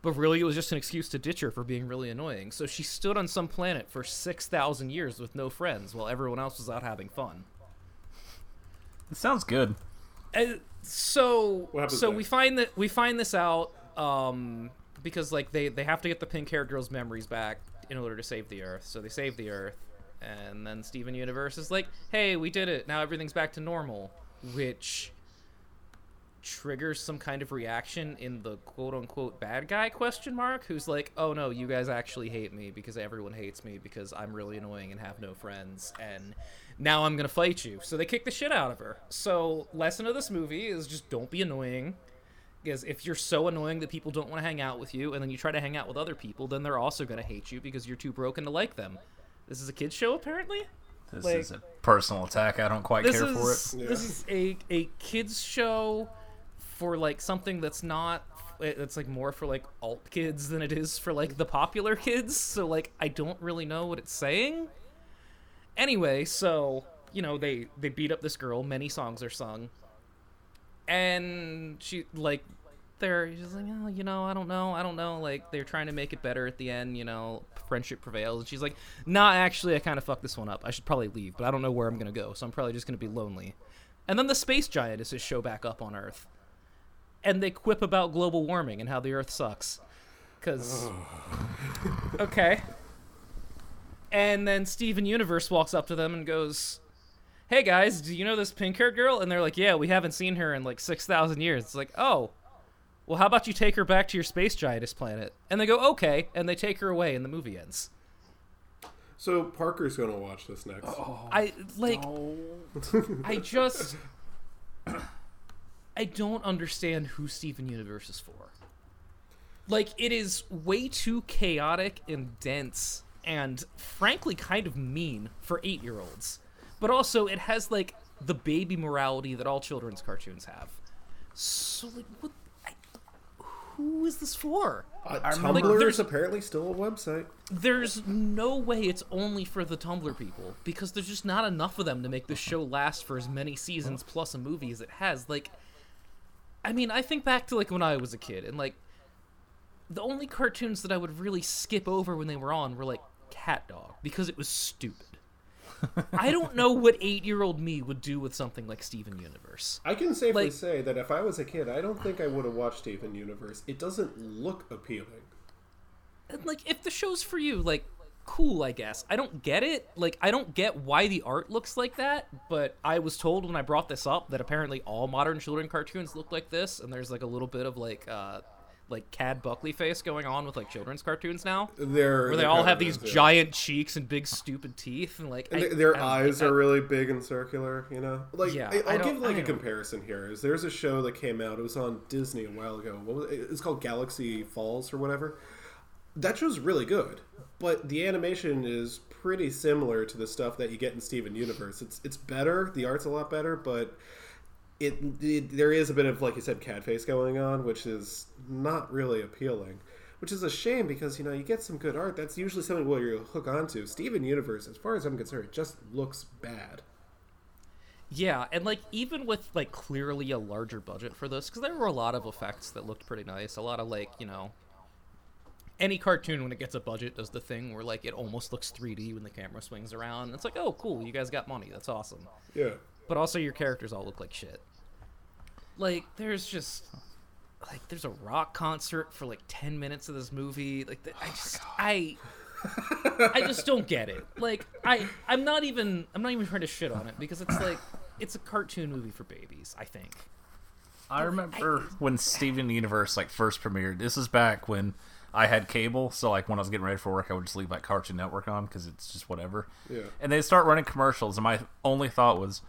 But really, it was just an excuse to ditch her for being really annoying. So she stood on some planet for six thousand years with no friends while everyone else was out having fun. It sounds good. And so so we find that we find this out um, because, like, they, they have to get the pink-haired girl's memories back in order to save the Earth. So they save the Earth. And then Steven Universe is like, hey, we did it. Now everything's back to normal, which triggers some kind of reaction in the quote-unquote bad guy, question mark, who's like, oh, no, you guys actually hate me because everyone hates me because I'm really annoying and have no friends, and now I'm going to fight you. So they kick the shit out of her. So lesson of this movie is just don't be annoying, because if you're so annoying that people don't want to hang out with you and then you try to hang out with other people, then they're also going to hate you because you're too broken to like them. This is a kid's show, apparently? This like, is a personal attack. I don't quite care is, for it. Yeah. This is a, a kid's show for, like, something that's not... It's, like, more for, like, alt kids than it is for, like, the popular kids. So, like, I don't really know what it's saying. Anyway, so, you know, they, they beat up this girl. Many songs are sung. And she, like... They're just like, oh, you know, I don't know, I don't know. Like, they're trying to make it better at the end, you know, friendship prevails. And she's like, nah, actually, I kind of fucked this one up. I should probably leave, but I don't know where I'm going to go, so I'm probably just going to be lonely. And then the space giantesses show back up on Earth. And they quip about global warming and how the Earth sucks. Because, oh. Okay. And then Steven Universe walks up to them and goes, hey, guys, do you know this pink-haired girl? And they're like, yeah, we haven't seen her in, like, six thousand years. It's like, oh. Well, how about you take her back to your space giantess planet? And they go, okay, and they take her away, and the movie ends. So Parker's gonna watch this next. Oh, I like. No. I just. I don't understand who Steven Universe is for. Like, it is way too chaotic and dense, and frankly, kind of mean for eight-year-olds. But also, it has like the baby morality that all children's cartoons have. So, like, what? Who is this for? Uh, Tumblr like, is apparently still a website. There's no way it's only for the Tumblr people, because there's just not enough of them to make this show last for as many seasons plus a movie as it has. Like, I mean, I think back to, like, when I was a kid, and, like, the only cartoons that I would really skip over when they were on were, like, Cat Dog, because it was stupid. I don't know what eight-year-old me would do with something like Steven Universe. I can safely like, say that if I was a kid, I don't think I would have watched Steven Universe. It doesn't look appealing. And, like, if the show's for you, like, cool, I guess. I don't get it. Like, I don't get why the art looks like that, but I was told when I brought this up that apparently all modern children cartoons look like this, and there's, like, a little bit of, like, uh... like Cad Buckley face going on with like children's cartoons now, they're, where they all have these yeah. giant cheeks and big stupid teeth, and like and I, their I eyes are really big and circular. You know, like yeah, I, I'll I give like a comparison here. Is there's a show that came out? It was on Disney a while ago. What was it? It's called Galaxy Falls or whatever. That show's really good, but the animation is pretty similar to the stuff that you get in Steven Universe. It's it's better. The art's a lot better, but. It, it there is a bit of, like you said, cat face going on, which is not really appealing, which is a shame because, you know, you get some good art. That's usually something where you hook onto. Steven Universe, as far as I'm concerned, just looks bad. Yeah, and like even with like clearly a larger budget for this, because there were a lot of effects that looked pretty nice. A lot of like, you know, any cartoon when it gets a budget does the thing where like it almost looks three D when the camera swings around. It's like, oh, cool, you guys got money. That's awesome. Yeah. But also your characters all look like shit. Like, there's just, like, there's a rock concert for, like, ten minutes of this movie. Like, the, oh I just, I, I just don't get it. Like, I, I'm not even, I'm not even trying to shit on it, because it's, like, it's a cartoon movie for babies, I think. I but remember I, when Steven Universe, like, first premiered. This is back when I had cable, so, like, when I was getting ready for work, I would just leave, like, Cartoon Network on, because it's just whatever. Yeah. And they'd start running commercials, and my only thought was,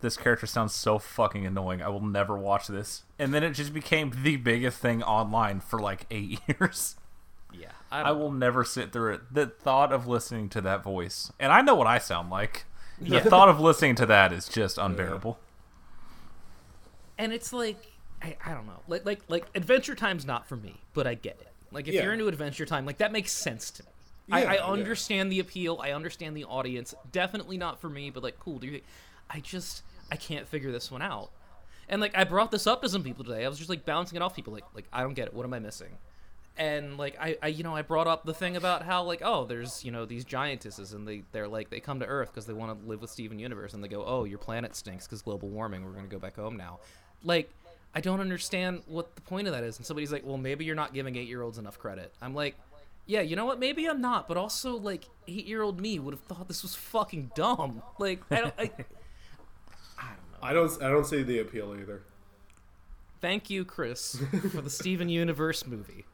this character sounds so fucking annoying. I will never watch this. And then it just became the biggest thing online for like eight years. Yeah. I, I will never sit through it. The thought of listening to that voice, and I know what I sound like. The yeah. thought of listening to that is just unbearable. And it's like, I, I don't know. Like, like, like Adventure Time's not for me, but I get it. Like if yeah. you're into Adventure Time, like that makes sense to me. Yeah, I, I understand yeah. the appeal. I understand the audience. Definitely not for me, but like, cool. Do you think, I just, I can't figure this one out. And, like, I brought this up to some people today. I was just, like, bouncing it off people. Like, like I don't get it. What am I missing? And, like, I, I, you know, I brought up the thing about how, like, oh, there's, you know, these giantesses, and they, they're, like, they come to Earth because they want to live with Steven Universe, and they go, oh, your planet stinks because global warming. We're going to go back home now. Like, I don't understand what the point of that is. And somebody's like, well, maybe you're not giving eight-year-olds enough credit. I'm like, yeah, you know what? Maybe I'm not. But also, like, eight-year-old me would have thought this was fucking dumb. Like, I don't... I, I don't I don't see the appeal either. Thank you, Chris, for the Steven Universe movie,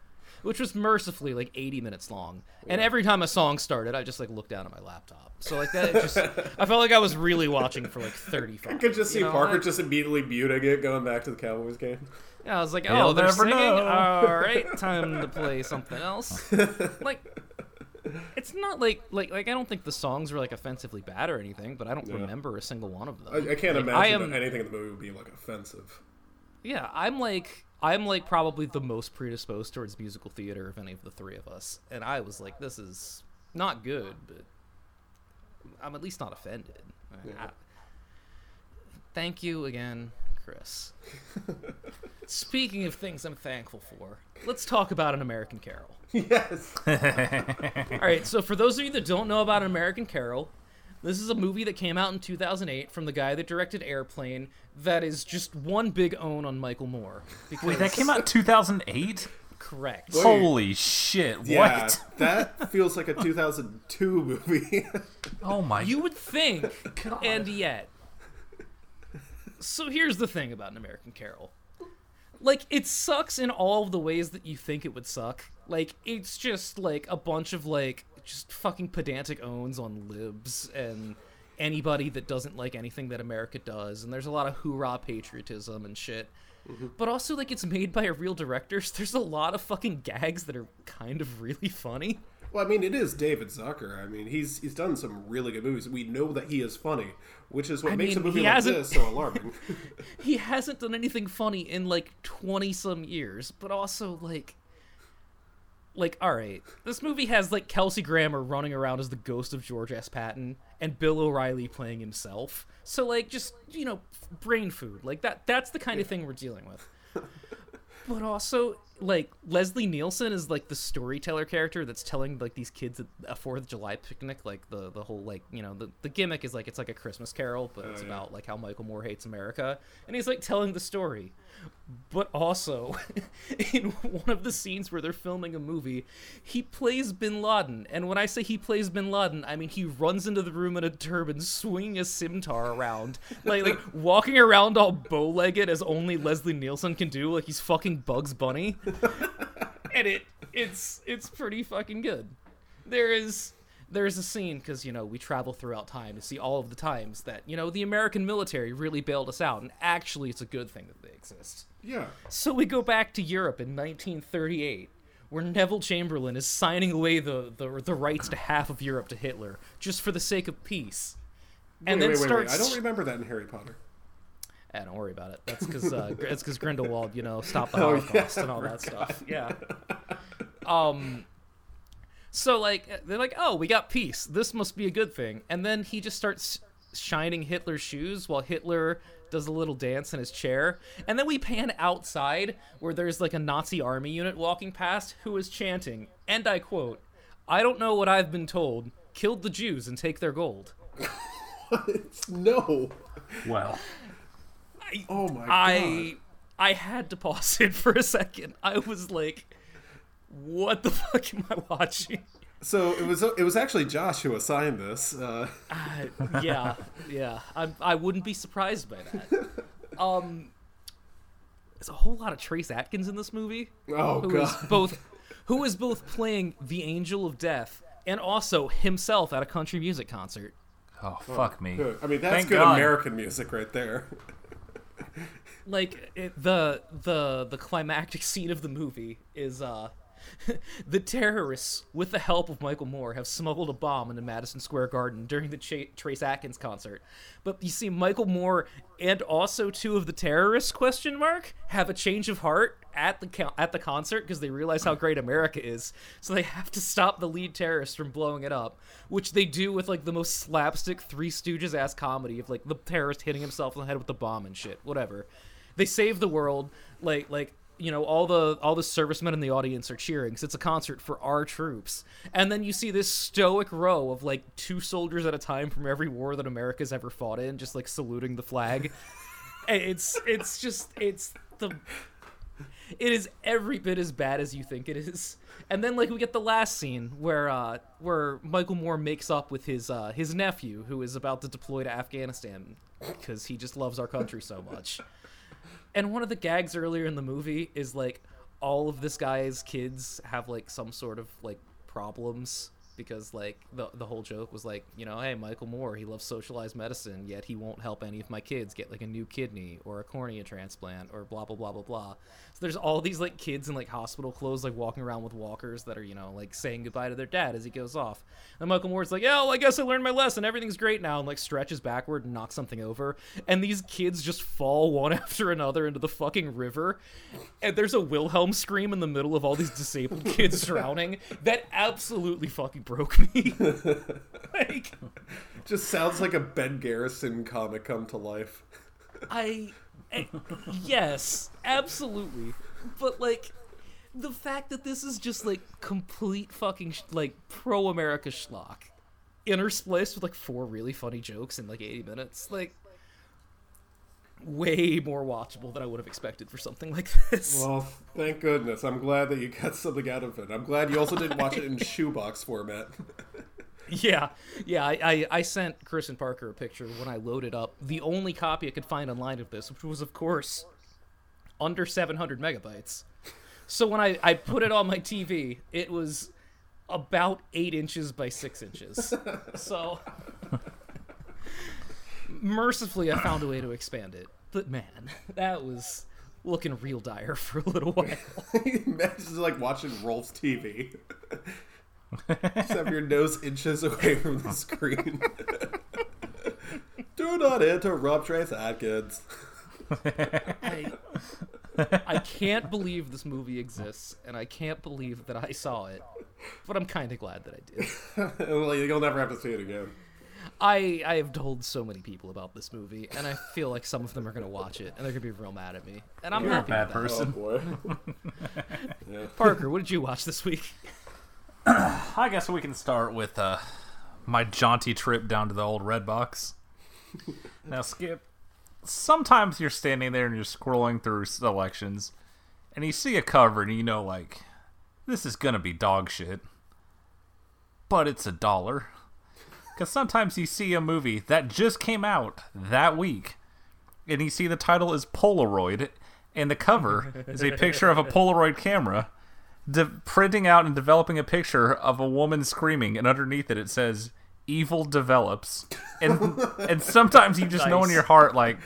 which was mercifully like eighty minutes long. And every time a song started, I just like looked down at my laptop. So like that, it just I felt like I was really watching for like thirty-five. I could just see you know, Parker I, just immediately muting it, going back to the Cowboys game. Yeah, I was like, oh, they're singing. Know. All right, time to play something else. Like. It's not like, like, like, I don't think the songs were, like, offensively bad or anything, but I don't yeah. remember a single one of them. I, I can't like, imagine I am, that anything in the movie would be, like, offensive. Yeah, I'm, like, I'm, like, probably the most predisposed towards musical theater of any of the three of us, and I was like, this is not good, but I'm at least not offended. Yeah. I, thank you again, Chris. Speaking of things I'm thankful for, let's talk about An American Carol. Yes. All right, so for those of you that don't know about An American Carol, this is a movie that came out in two thousand eight from the guy that directed Airplane that is just one big own on Michael Moore. Because... Wait, that came out in two thousand eight? Correct. Wait. Holy shit, yeah, what? That feels like a two thousand two movie. Oh my. You would think, God. And yet. So here's the thing about An American Carol. Like, it sucks in all of the ways that you think it would suck. Like, it's just, like, a bunch of, like, just fucking pedantic owns on libs and anybody that doesn't like anything that America does. And there's a lot of hoorah patriotism and shit. Mm-hmm. But also, like, it's made by a real director, so there's a lot of fucking gags that are kind of really funny. Well, I mean, it is David Zucker. I mean, he's he's done some really good movies. We know that he is funny, which is what I makes mean, a movie like this so alarming. He hasn't done anything funny in, like, twenty-some years, but also, like... Like, all right, this movie has, like, Kelsey Grammer running around as the ghost of George S. Patton and Bill O'Reilly playing himself. So, like, just, you know, brain food. Like, that that's the kind yeah. of thing we're dealing with. But also, like, Leslie Nielsen is, like, the storyteller character that's telling, like, these kids at a fourth of July picnic, like, the, the whole, like, you know, the, the gimmick is, like, it's like a Christmas carol, but oh, it's yeah. about, like, how Michael Moore hates America. And he's, like, telling the story. But also, in one of the scenes where they're filming a movie, he plays Bin Laden. And when I say he plays Bin Laden, I mean he runs into the room in a turban, swinging a scimitar around. Like, like walking around all bow-legged as only Leslie Nielsen can do, like he's fucking Bugs Bunny. And it it's it's pretty fucking good. There is... There is a scene, because, you know, we travel throughout time and see all of the times that, you know, the American military really bailed us out, and actually it's a good thing that they exist. Yeah. So we go back to Europe in nineteen thirty-eight, where Neville Chamberlain is signing away the, the, the rights to half of Europe to Hitler, just for the sake of peace. Wait, and then wait, wait, starts... wait. I don't remember that in Harry Potter. Eh, don't worry about it. That's because uh, that's because Grindelwald, you know, stopped the Holocaust oh, yeah, and all that stuff. Yeah. Um... So, like, they're like, oh, we got peace. This must be a good thing. And then he just starts shining Hitler's shoes while Hitler does a little dance in his chair. And then we pan outside where there's, like, a Nazi army unit walking past who is chanting, and I quote, "I don't know what I've been told. Killed the Jews and take their gold." No. Wow. I, oh, my I, God. I had to pause it for a second. I was like... What the fuck am I watching? So it was it was actually Josh who assigned this. Uh. Uh, yeah, yeah. I I wouldn't be surprised by that. Um, there's a whole lot of Trace Adkins in this movie. Oh who god. Is both, who is both playing the Angel of Death and also himself at a country music concert. Oh fuck oh, me! Good. I mean that's Thank good god. American music right there. Like it, the the the climactic scene of the movie is uh. The terrorists, with the help of Michael Moore, have smuggled a bomb into Madison Square Garden during the Ch- Trace Adkins concert. But you see, Michael Moore and also two of the terrorists, question mark, have a change of heart at the co- at the concert because they realize how great America is. So they have to stop the lead terrorists from blowing it up, which they do with like the most slapstick Three Stooges-ass comedy of like the terrorist hitting himself in the head with the bomb and shit. Whatever. They save the world. Like like. You know, all the all the servicemen in the audience are cheering because it's a concert for our troops. And then you see this stoic row of, like, two soldiers at a time from every war that America's ever fought in, just, like, saluting the flag. It's it's just, it's the... It is every bit as bad as you think it is. And then, like, we get the last scene where uh, where Michael Moore makes up with his uh, his nephew, who is about to deploy to Afghanistan because he just loves our country so much. And one of the gags earlier in the movie is, like, all of this guy's kids have, like, some sort of, like, problems because, like, the the whole joke was, like, you know, hey, Michael Moore, he loves socialized medicine, yet he won't help any of my kids get, like, a new kidney or a cornea transplant or blah, blah, blah, blah, blah. So there's all these, like, kids in, like, hospital clothes, like, walking around with walkers that are, you know, like, saying goodbye to their dad as he goes off. And Michael Moore's like, yeah, well, I guess I learned my lesson. Everything's great now. And, like, stretches backward and knocks something over. And these kids just fall one after another into the fucking river. And there's a Wilhelm scream in the middle of all these disabled kids drowning. That absolutely fucking broke me. Like, just sounds like a Ben Garrison comic come to life. I... I yes, absolutely. But, like... The fact that this is just, like, complete fucking, sh- like, pro-America schlock. Interspliced with, like, four really funny jokes in, like, eighty minutes. Like, way more watchable than I would have expected for something like this. Well, thank goodness. I'm glad that you got something out of it. I'm glad you also didn't watch it in shoebox format. Yeah, yeah, I, I, I sent Chris and Parker a picture when I loaded up the only copy I could find online of this, which was, of course, under seven hundred megabytes. So when I, I put it on my T V, it was about eight inches by six inches. So, mercifully, I found a way to expand it. But man, that was looking real dire for a little while. It's like watching Rolf's T V. Just have your nose inches away from the screen. Do not interrupt Trace Adkins. I... I can't believe this movie exists, and I can't believe that I saw it, but I'm kind of glad that I did. Well, you'll never have to see it again. I I have told so many people about this movie, and I feel like some of them are going to watch it, and they're going to be real mad at me. And I'm You're happy a bad person. Oh, boy. Parker, what did you watch this week? I guess we can start with uh, my jaunty trip down to the old Redbox. Now, Skip, sometimes you're standing there and you're scrolling through selections and you see a cover and you know, like, this is gonna be dog shit, but it's a dollar. Because sometimes you see a movie that just came out that week and you see the title is Polaroid and the cover is a picture of a Polaroid camera de- printing out and developing a picture of a woman screaming, and underneath it it says evil develops. And and sometimes you just nice. know in your heart, like,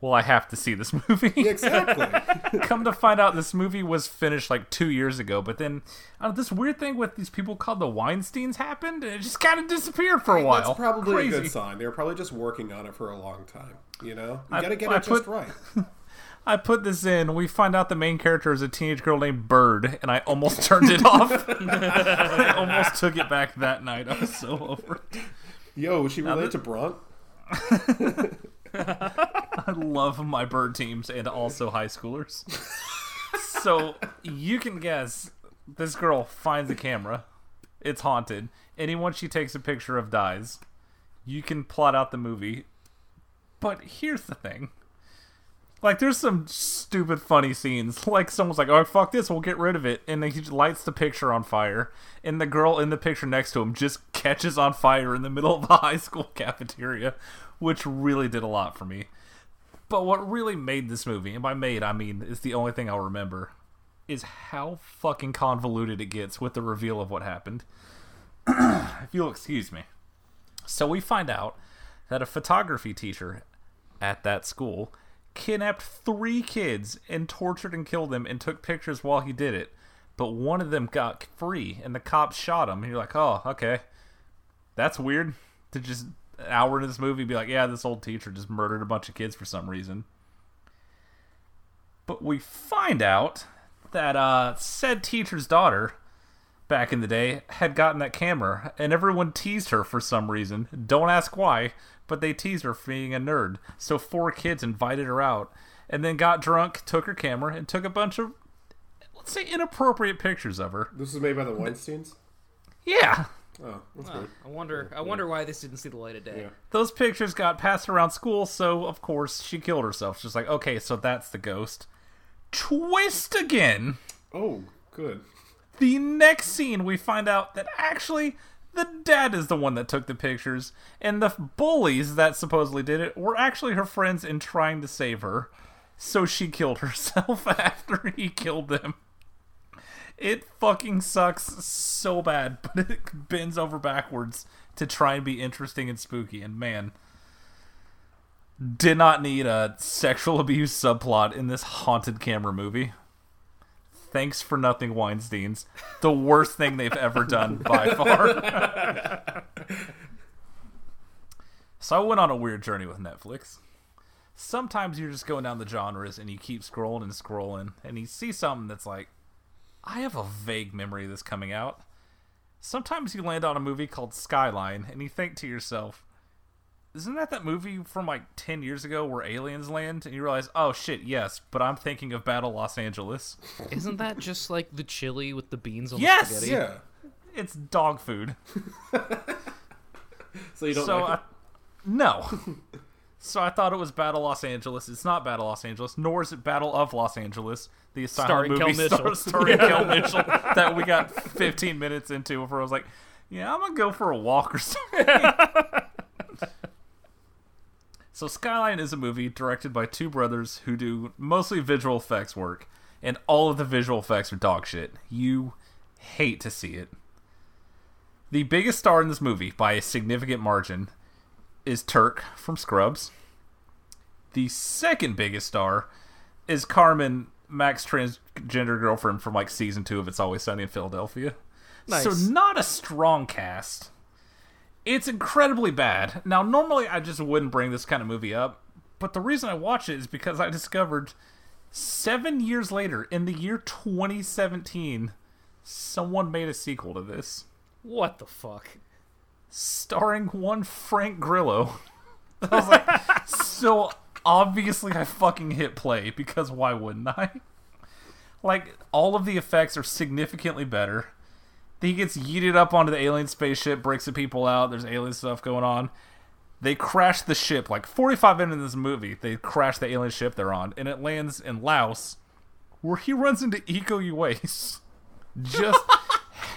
well, I have to see this movie. Exactly. Come to find out, this movie was finished like two years ago, but then uh, this weird thing with these people called the Weinsteins happened, and it just kind of disappeared for a I mean, while. That's probably Crazy. a good sign. They were probably just working on it for a long time. You know, you gotta get I, it I just put, right. I put this in. We find out the main character is a teenage girl named Bird, and I almost turned it off. I almost took it back that night. I was so over it. Yo, was she related to Bronx? I love my bird teams and also high schoolers. So you can guess, this girl finds a camera. It's haunted. Anyone she takes a picture of dies. You can plot out the movie. But here's the thing. Like, there's some stupid funny scenes. Like, someone's like, oh, fuck this, we'll get rid of it. And then he lights the picture on fire. And the girl in the picture next to him just catches on fire in the middle of the high school cafeteria, which really did a lot for me. But what really made this movie, and by made, I mean, it's the only thing I'll remember, is how fucking convoluted it gets with the reveal of what happened. If you'll excuse me. So we find out that a photography teacher at that school kidnapped three kids and tortured and killed them and took pictures while he did it, but one of them got free and the cops shot him. And you're like, oh, okay, that's weird to just an hour into this movie be like, yeah, this old teacher just murdered a bunch of kids for some reason. But we find out that uh said teacher's daughter back in the day had gotten that camera, and everyone teased her for some reason. Don't ask why, but they teased her for being a nerd. So four kids invited her out and then got drunk, took her camera, and took a bunch of, let's say, inappropriate pictures of her. This was made by the Weinsteins? Yeah. Oh, that's oh, good. I wonder I wonder why this didn't see the light of day. Yeah. Those pictures got passed around school, so of course she killed herself. She's like, okay, so that's the ghost. Twist again. Oh, good. The next scene we find out that actually the dad is the one that took the pictures, and the bullies that supposedly did it were actually her friends in trying to save her. So she killed herself after he killed them. It fucking sucks so bad, but it bends over backwards to try and be interesting and spooky. And man, did not need a sexual abuse subplot in this haunted camera movie. Thanks for nothing, Weinsteins. The worst thing they've ever done by far. So I went on a weird journey with Netflix. Sometimes you're just going down the genres and you keep scrolling and scrolling and you see something that's like, I have a vague memory of this coming out. Sometimes you land on a movie called Skyline and you think to yourself, isn't that that movie from like ten years ago where aliens land? And you realize, oh shit, yes, but I'm thinking of Battle Los Angeles. Isn't that just like the chili with the beans on yes! the spaghetti? Yes! Yeah. It's dog food. So you don't so like I, it? No. So I thought it was Battle Los Angeles. It's not Battle Los Angeles, nor is it Battle of Los Angeles, the asylum movie star, starring yeah. Kel Mitchell that we got fifteen minutes into before I was like, yeah, I'm going to go for a walk or something. So Skyline is a movie directed by two brothers who do mostly visual effects work, and all of the visual effects are dog shit. You hate to see it. The biggest star in this movie, by a significant margin, is Turk from Scrubs. The second biggest star is Carmen, Mac's transgender girlfriend from like season two of It's Always Sunny in Philadelphia. Nice. So not a strong cast. It's incredibly bad. Now, normally I just wouldn't bring this kind of movie up, but the reason I watch it is because I discovered seven years later, in the year twenty seventeen, someone made a sequel to this. What the fuck? Starring one Frank Grillo. I was like, so obviously I fucking hit play, because why wouldn't I? Like, all of the effects are significantly better. He gets yeeted up onto the alien spaceship, breaks the people out, there's alien stuff going on. They crash the ship, like forty-five minutes into this movie, they crash the alien ship they're on, and it lands in Laos, where he runs into Iko Uwais, just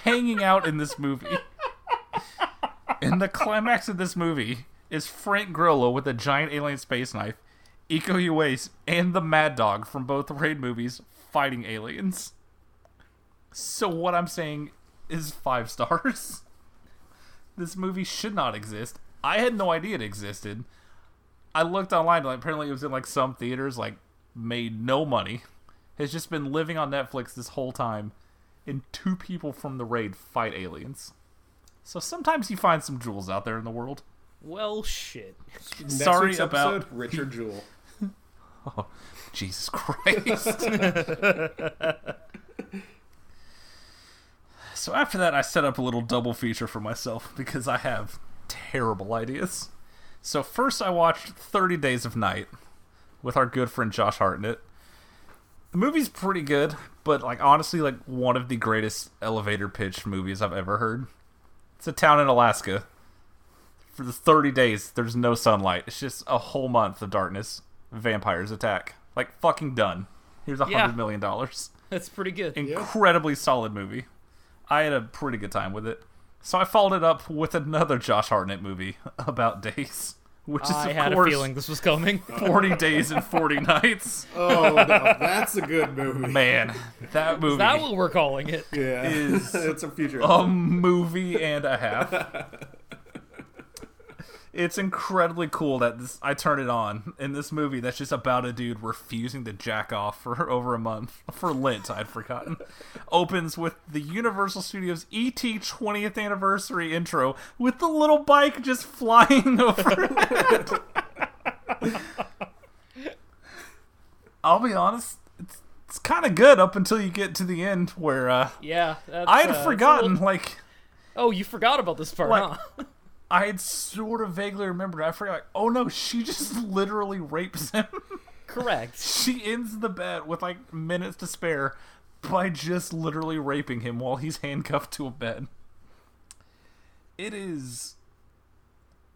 hanging out in this movie. And the climax of this movie is Frank Grillo with a giant alien space knife, Iko Uwais, and the Mad Dog from both Raid movies fighting aliens. So what I'm saying is five stars. This movie should not exist. I had no idea it existed. I looked online, like apparently it was in like some theaters, like made no money. Has just been living on Netflix this whole time, and two people from the Raid fight aliens. So sometimes you find some jewels out there in the world. Well, shit. Next Sorry week's episode, about Richard Jewell. Oh, Jesus Christ. So after that, I set up a little double feature for myself because I have terrible ideas. So first I watched thirty days of night with our good friend Josh Hartnett. The movie's pretty good, but like honestly like one of the greatest elevator pitch movies I've ever heard. It's a town in Alaska. For the thirty days there's no sunlight. It's just a whole month of darkness. Vampires attack. Like fucking done. Here's a yeah. hundred million dollars. That's pretty good. Incredibly yeah. solid movie. I had a pretty good time with it. So I followed it up with another Josh Hartnett movie about days, which is, I of had course, a feeling this was coming. forty days and forty nights. Oh, no, that's a good movie. Man, that movie. Is that what we're calling it? Yeah. Is it's a future. A movie and a half. It's incredibly cool that this, I turned it on in this movie that's just about a dude refusing to jack off for over a month. For Lent, I'd forgotten. Opens with the Universal Studios E T twentieth anniversary intro with the little bike just flying over it. I'll be honest, it's, it's kind of good up until you get to the end where uh, yeah, that's, I'd uh, forgotten. Little... like, oh, you forgot about this part, like, huh? I had sort of vaguely remembered. I forgot, like, oh no, she just literally rapes him. Correct. She ends the bet with, like, minutes to spare by just literally raping him while he's handcuffed to a bed. It is...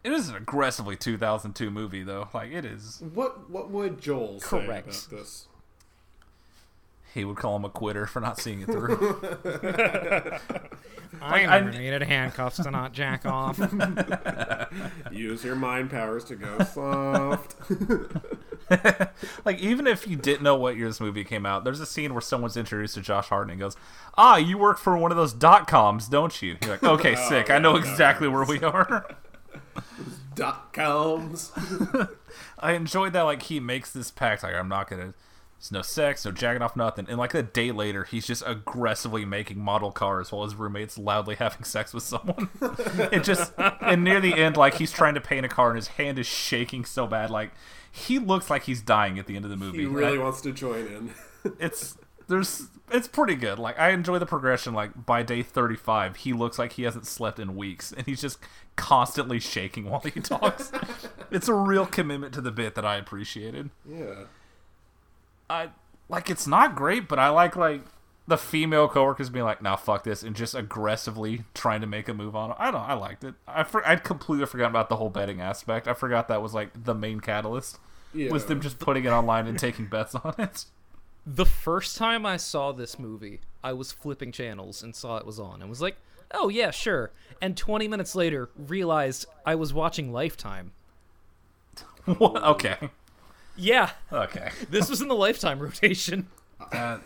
It is an aggressively two thousand two movie, though. Like, it is... What What would Joel Correct. say about this? He would call him a quitter for not seeing it through. I never I, needed handcuffs to not jack off. Use your mind powers to go soft. Like, even if you didn't know what year this movie came out, there's a scene where someone's introduced to Josh Hartnett and goes, ah, you work for one of those dot-coms, don't you? You're like, okay, oh, sick. Yeah, I know exactly where we are. Dot-coms. I enjoyed that, like, he makes this pact, like, I'm not going to... There's no sex, no jacking off, nothing. And like a day later, he's just aggressively making model cars while his roommate's loudly having sex with someone. It just, and near the end, like he's trying to paint a car and his hand is shaking so bad. Like he looks like he's dying at the end of the movie. He really right? wants to join in. It's, there's, it's pretty good. Like I enjoy the progression. Like by day thirty-five, he looks like he hasn't slept in weeks and he's just constantly shaking while he talks. It's a real commitment to the bit that I appreciated. Yeah. I, like, it's not great, but I like, like, the female coworkers being like, nah, fuck this, and just aggressively trying to make a move on. I don't I liked it. I for, I'd completely forgotten about the whole betting aspect. I forgot that was, like, the main catalyst, yeah. was them just putting it online and taking bets on it. The first time I saw this movie, I was flipping channels and saw it was on and was like, oh, yeah, sure. And twenty minutes later, realized I was watching Lifetime. What? Okay. Yeah. Okay. This was in the Lifetime rotation. Uh,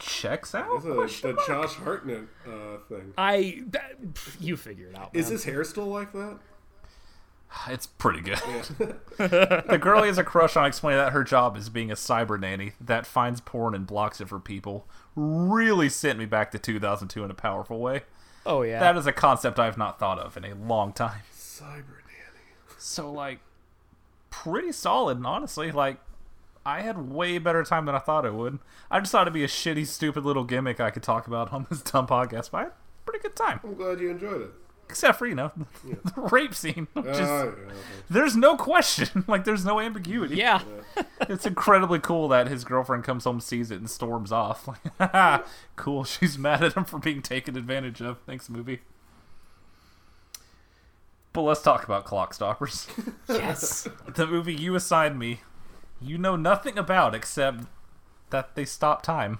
checks out? It's a, a Josh Hartnett uh, thing. I... That, you figure it out, man. Is his hair still like that? It's pretty good. Yeah. The girl he has a crush on explained that her job is being a cyber nanny that finds porn and blocks it for people. Really sent me back to two thousand two in a powerful way. Oh, yeah. That is a concept I have not thought of in a long time. Cyber nanny. So, like... pretty solid, and honestly, like, I had way better time than I thought it would. I just thought it'd be a shitty, stupid little gimmick I could talk about on this dumb podcast, but I had a pretty good time. I'm glad you enjoyed it. Except for, you know, yeah. the rape scene. Which is, uh, yeah. There's no question. Like, there's no ambiguity. Yeah. It's incredibly cool that his girlfriend comes home, sees it, and storms off. Like, cool, she's mad at him for being taken advantage of. Thanks, movie. But let's talk about Clock Stoppers. Yes. The movie you assigned me, you know nothing about except that they stop time.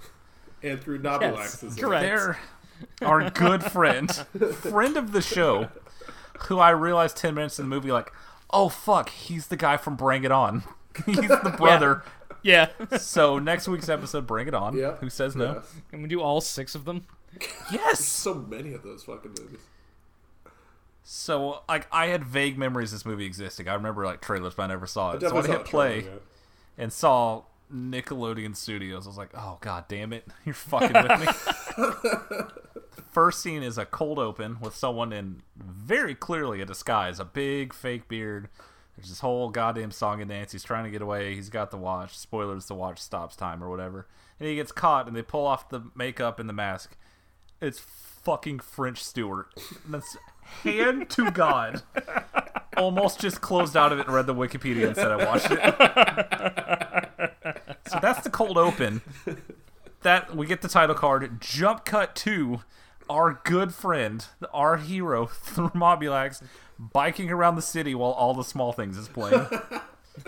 And through Nobulax. Yes, correct. They're our good friend, friend of the show, who I realized ten minutes in the movie, like, oh, fuck, he's the guy from Bring It On. He's the brother. Yeah. yeah. So next week's episode, Bring It On. Yeah. Who says no? Yes. Can we do all six of them? Yes. There's so many of those fucking movies. So, like, I had vague memories of this movie existing. I remember, like, trailers, but I never saw it. So I hit play and saw Nickelodeon Studios. I was like, oh, god damn it. You're fucking with me. First scene is a cold open with someone in very clearly a disguise. A big fake beard. There's this whole goddamn song and dance. He's trying to get away. He's got the watch. Spoilers, the watch stops time or whatever. And he gets caught, and they pull off the makeup and the mask. It's fucking French Stewart. And that's... Hand to God. Almost just closed out of it and read the Wikipedia and said I watched it. So that's the cold open. That we get the title card. Jump cut to our good friend, our hero, Thermobulax, biking around the city while All the Small Things is playing.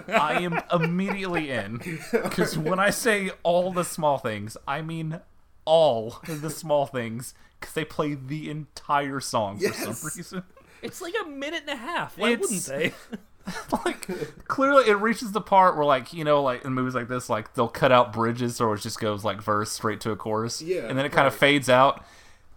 I am immediately in. Because when I say All the Small Things, I mean all the small things. Because they play the entire song yes. for some reason. It's like a minute and a half. Why it's, wouldn't they? Like, clearly it reaches the part where, like, you know, like in movies like this, like they'll cut out bridges so it just goes like verse straight to a chorus. Yeah. And then it right. kind of fades out.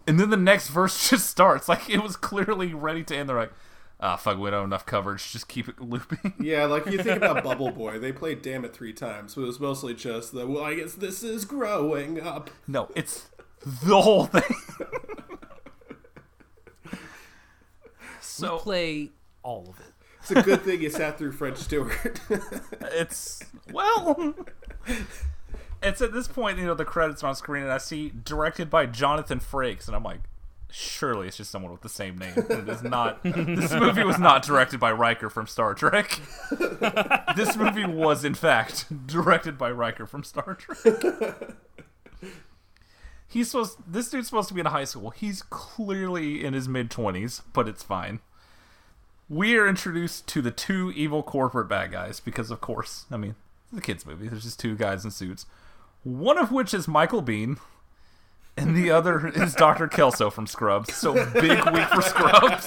And then the next verse just starts. Like, it was clearly ready to end. They're like, ah, oh, fuck, we don't have enough coverage. Just keep it looping. Yeah, like you think about Bubble Boy. They played Damn It three times, but it was mostly just the, well, I guess this is growing up. No, it's... the whole thing. So we play all of it. It's a good thing you sat through French Stewart. It's well. It's at this point, you know, the credits on screen, and I see directed by Jonathan Frakes, and I'm like, surely it's just someone with the same name. It is not. This movie was not directed by Riker from Star Trek. This movie was, in fact, directed by Riker from Star Trek. He's supposed. This dude's supposed to be in high school. He's clearly in his mid-twenties, but it's fine. We are introduced to the two evil corporate bad guys, because, of course, I mean, it's a kid's movie. There's just two guys in suits. One of which is Michael Biehn, and the other is Doctor Kelso from Scrubs. So, big week for Scrubs.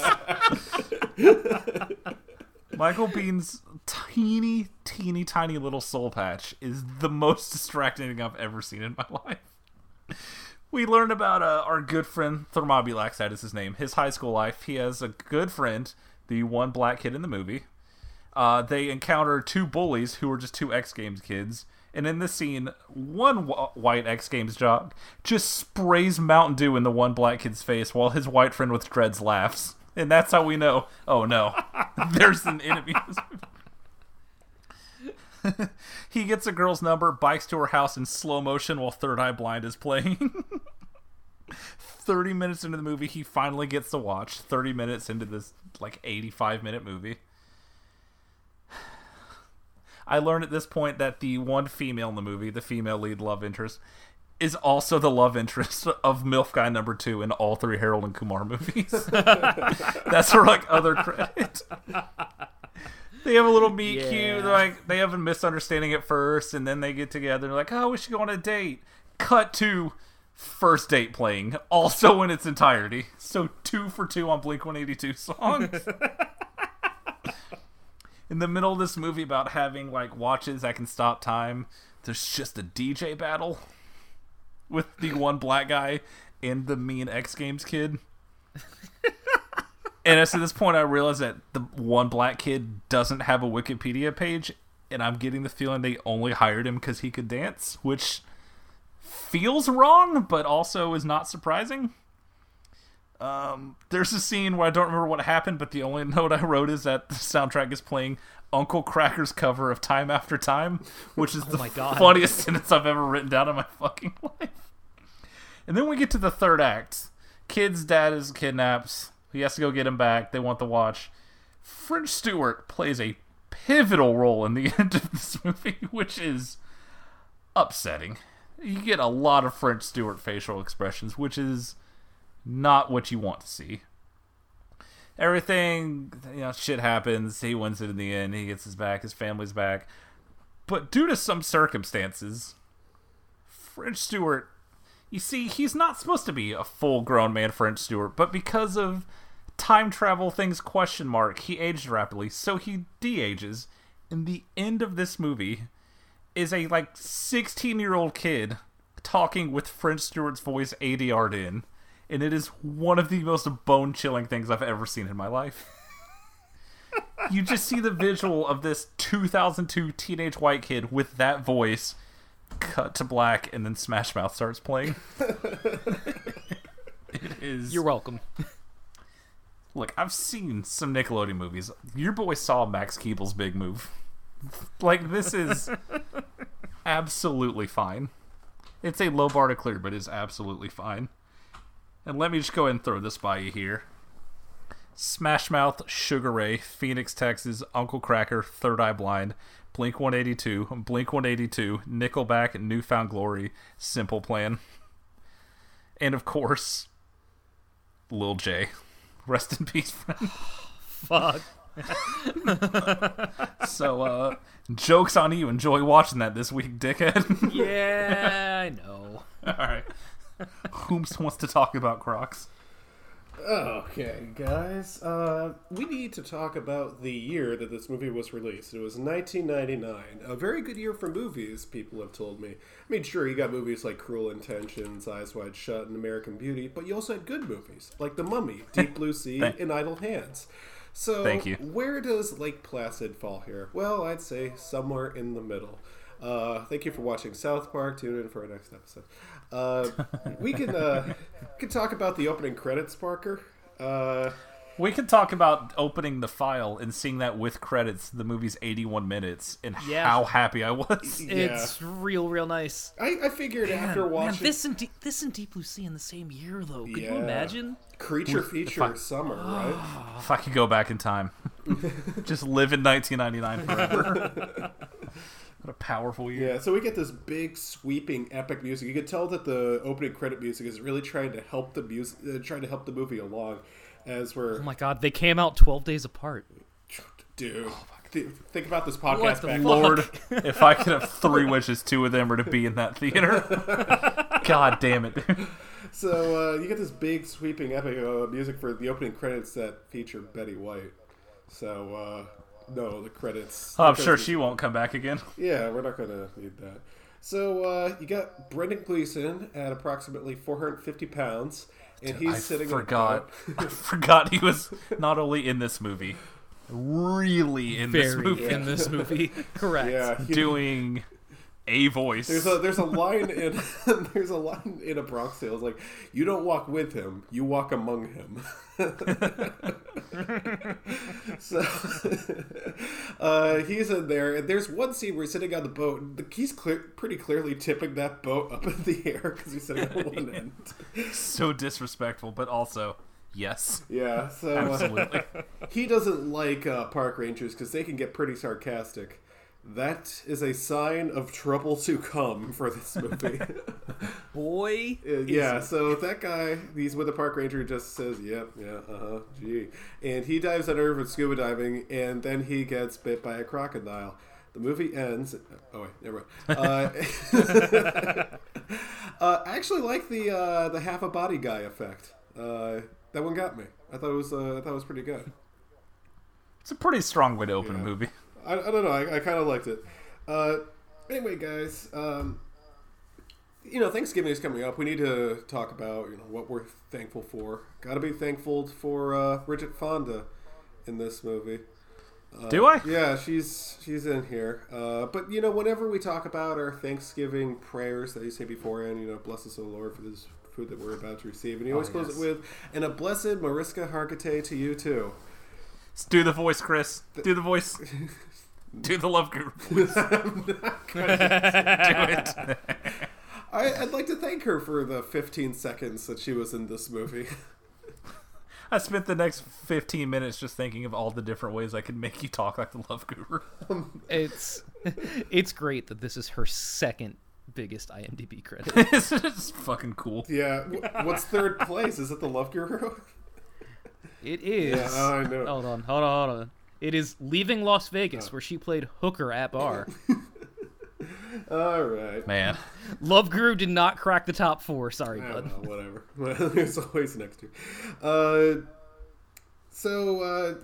Michael Biehn's teeny, teeny, tiny little soul patch is the most distracting thing I've ever seen in my life. We learn about uh, our good friend Thermobulax, that is his name, his high school life. He has a good friend, the one black kid in the movie. Uh, they encounter two bullies who are just two X Games kids. And in this scene, one wh- white X Games jock just sprays Mountain Dew in the one black kid's face while his white friend with dreads laughs. And that's how we know, oh no, there's an enemy. He gets a girl's number, bikes to her house in slow motion while Third Eye Blind is playing. thirty minutes into the movie, he finally gets the watch. thirty minutes into this, like, eighty-five minute movie. I learned at this point that the one female in the movie, the female lead love interest, is also the love interest of MILF guy number two in all three Harold and Kumar movies. That's her, like, other credit. They have a little meet yeah. cute, like they have a misunderstanding at first, and then they get together. They're like, "Oh, we should go on a date." Cut to first date playing, also in its entirety. So two for two on Blink one eighty-two songs. In the middle of this movie, about having like watches that can stop time, there's just a D J battle with the one black guy and the mean X Games kid. And at this point, I realized that the one black kid doesn't have a Wikipedia page, and I'm getting the feeling they only hired him because he could dance, which feels wrong, but also is not surprising. Um, there's a scene where I don't remember what happened, but the only note I wrote is that the soundtrack is playing Uncle Cracker's cover of Time After Time, which is oh the funniest sentence I've ever written down in my fucking life. And then we get to the third act. Kid's dad is kidnapped. He has to go get him back. They want the watch. French Stewart plays a pivotal role in the end of this movie, which is upsetting. You get a lot of French Stewart facial expressions, which is not what you want to see. everything, you know, shit happens. He wins it in the end. He gets his back. His family's back. But due to some circumstances, French Stewart, you see, he's not supposed to be a full-grown man, French Stewart, but because of time travel things, question mark, he aged rapidly, so he de-ages. And the end of this movie is a, like, sixteen-year-old kid talking with French Stewart's voice A D R'd in, and it is one of the most bone-chilling things I've ever seen in my life. You just see the visual of this two thousand two teenage white kid with that voice, cut to black, and then Smash Mouth starts playing. It is... You're welcome. Look, I've seen some Nickelodeon movies. Your boy saw Max Keeble's big move. Like, this is absolutely fine. It's a low bar to clear, but it's absolutely fine. And let me just go ahead and throw this by you here. Smash Mouth, Sugar Ray, Phoenix, Texas, Uncle Cracker, Third Eye Blind, Blink one eighty-two, Blink one eighty-two, Nickelback, Newfound Glory, Simple Plan. And of course, Lil J. Rest in peace, friend. Fuck. So, uh, joke's on you. Enjoy watching that this week, dickhead. Yeah, I know. Alright. Whomst wants to talk about Crocs? Okay, guys. Uh, we need to talk about the year that this movie was released. It was nineteen ninety-nine. A very good year for movies, people have told me. I mean, sure, you got movies like Cruel Intentions, Eyes Wide Shut, and American Beauty, but you also had good movies like The Mummy, Deep Blue Sea, and Idle Hands. So, Thank you. Where does Lake Placid fall here? Well, I'd say somewhere in the middle. Uh, thank you for watching South Park. Tune in for our next episode. Uh, we can uh, we can talk about the opening credits, Parker. Uh, we can talk about opening the file and seeing that with credits, the movie's eighty-one minutes, and yeah. how happy I was. Yeah. It's real, real nice. I, I figured man, after watching... Man, this, and De- this and Deep Blue Sea in the same year, though. Could yeah. you imagine? Creature with, feature I, summer, right? If I could go back in time. Just live in nineteen ninety-nine forever. What a powerful year. Yeah, so we get this big, sweeping, epic music. You can tell that the opening credit music is really trying to help the music, uh, trying to help the movie along as we're... Oh my god, they came out twelve days apart. Dude, oh th- think about this podcast what the back. Fuck? Lord, if I could have three wishes, two of them were to be in that theater. God damn it, dude. So uh, you get this big, sweeping, epic uh, music for the opening credits that feature Betty White. So, uh... No, the credits. Oh, I'm sure she won't come back again. Yeah, we're not going to need that. So uh, you got Brendan Gleeson at approximately four hundred fifty pounds, and Dude, he's I sitting. Forgot. I forgot he was not only in this movie, really in Very this movie. Yeah. In this movie, correct? Yeah, he, doing a voice. There's a there's a line in there's a line in A Bronx Tale. It's like, you don't walk with him, you walk among him. So uh, he's in there, and there's one scene where he's sitting on the boat, and he's clear, pretty clearly tipping that boat up in the air because he's sitting on one end. So disrespectful, but also yes. Yeah, so absolutely. Uh, he doesn't like uh, park rangers because they can get pretty sarcastic. That is a sign of trouble to come for this movie. Boy. Yeah, so that guy, he's with a park ranger, just says, yep, yeah, uh-huh, gee. And he dives under with scuba diving, and then he gets bit by a crocodile. The movie ends... Oh, wait, never mind. Uh, uh, I actually like the uh, the half-a-body guy effect. Uh, that one got me. I thought it was uh, I thought it was pretty good. It's a pretty strong way to open yeah. a movie. I, I don't know. I, I kind of liked it. Uh, anyway, guys, um, you know, Thanksgiving is coming up. We need to talk about, you know, what we're thankful for. Got to be thankful for uh, Bridget Fonda in this movie. Uh, Do I? Yeah, she's she's in here. Uh, but, you know, whenever we talk about our Thanksgiving prayers that you say beforehand, you know, bless us, O Lord, for this food that we're about to receive. And you always oh, close yes. it with, and a blessed Mariska Hargitay to you, too. Do the voice, Chris. Do the voice. Do the Love Guru voice. I'm not going to do it. I, I'd like to thank her for the fifteen seconds that she was in this movie. I spent the next fifteen minutes just thinking of all the different ways I could make you talk like the Love Guru. It's it's great that this is her second biggest I M D B credit. It's fucking cool. Yeah. What's third place? Is it the Love Guru? It is. Yeah, I know. Hold on, hold on, hold on. It is Leaving Las Vegas, oh. where she played hooker at bar. All right. Man. Love Guru did not crack the top four. Sorry, I bud. Know, whatever. Well, it's always next year. Uh, so, uh,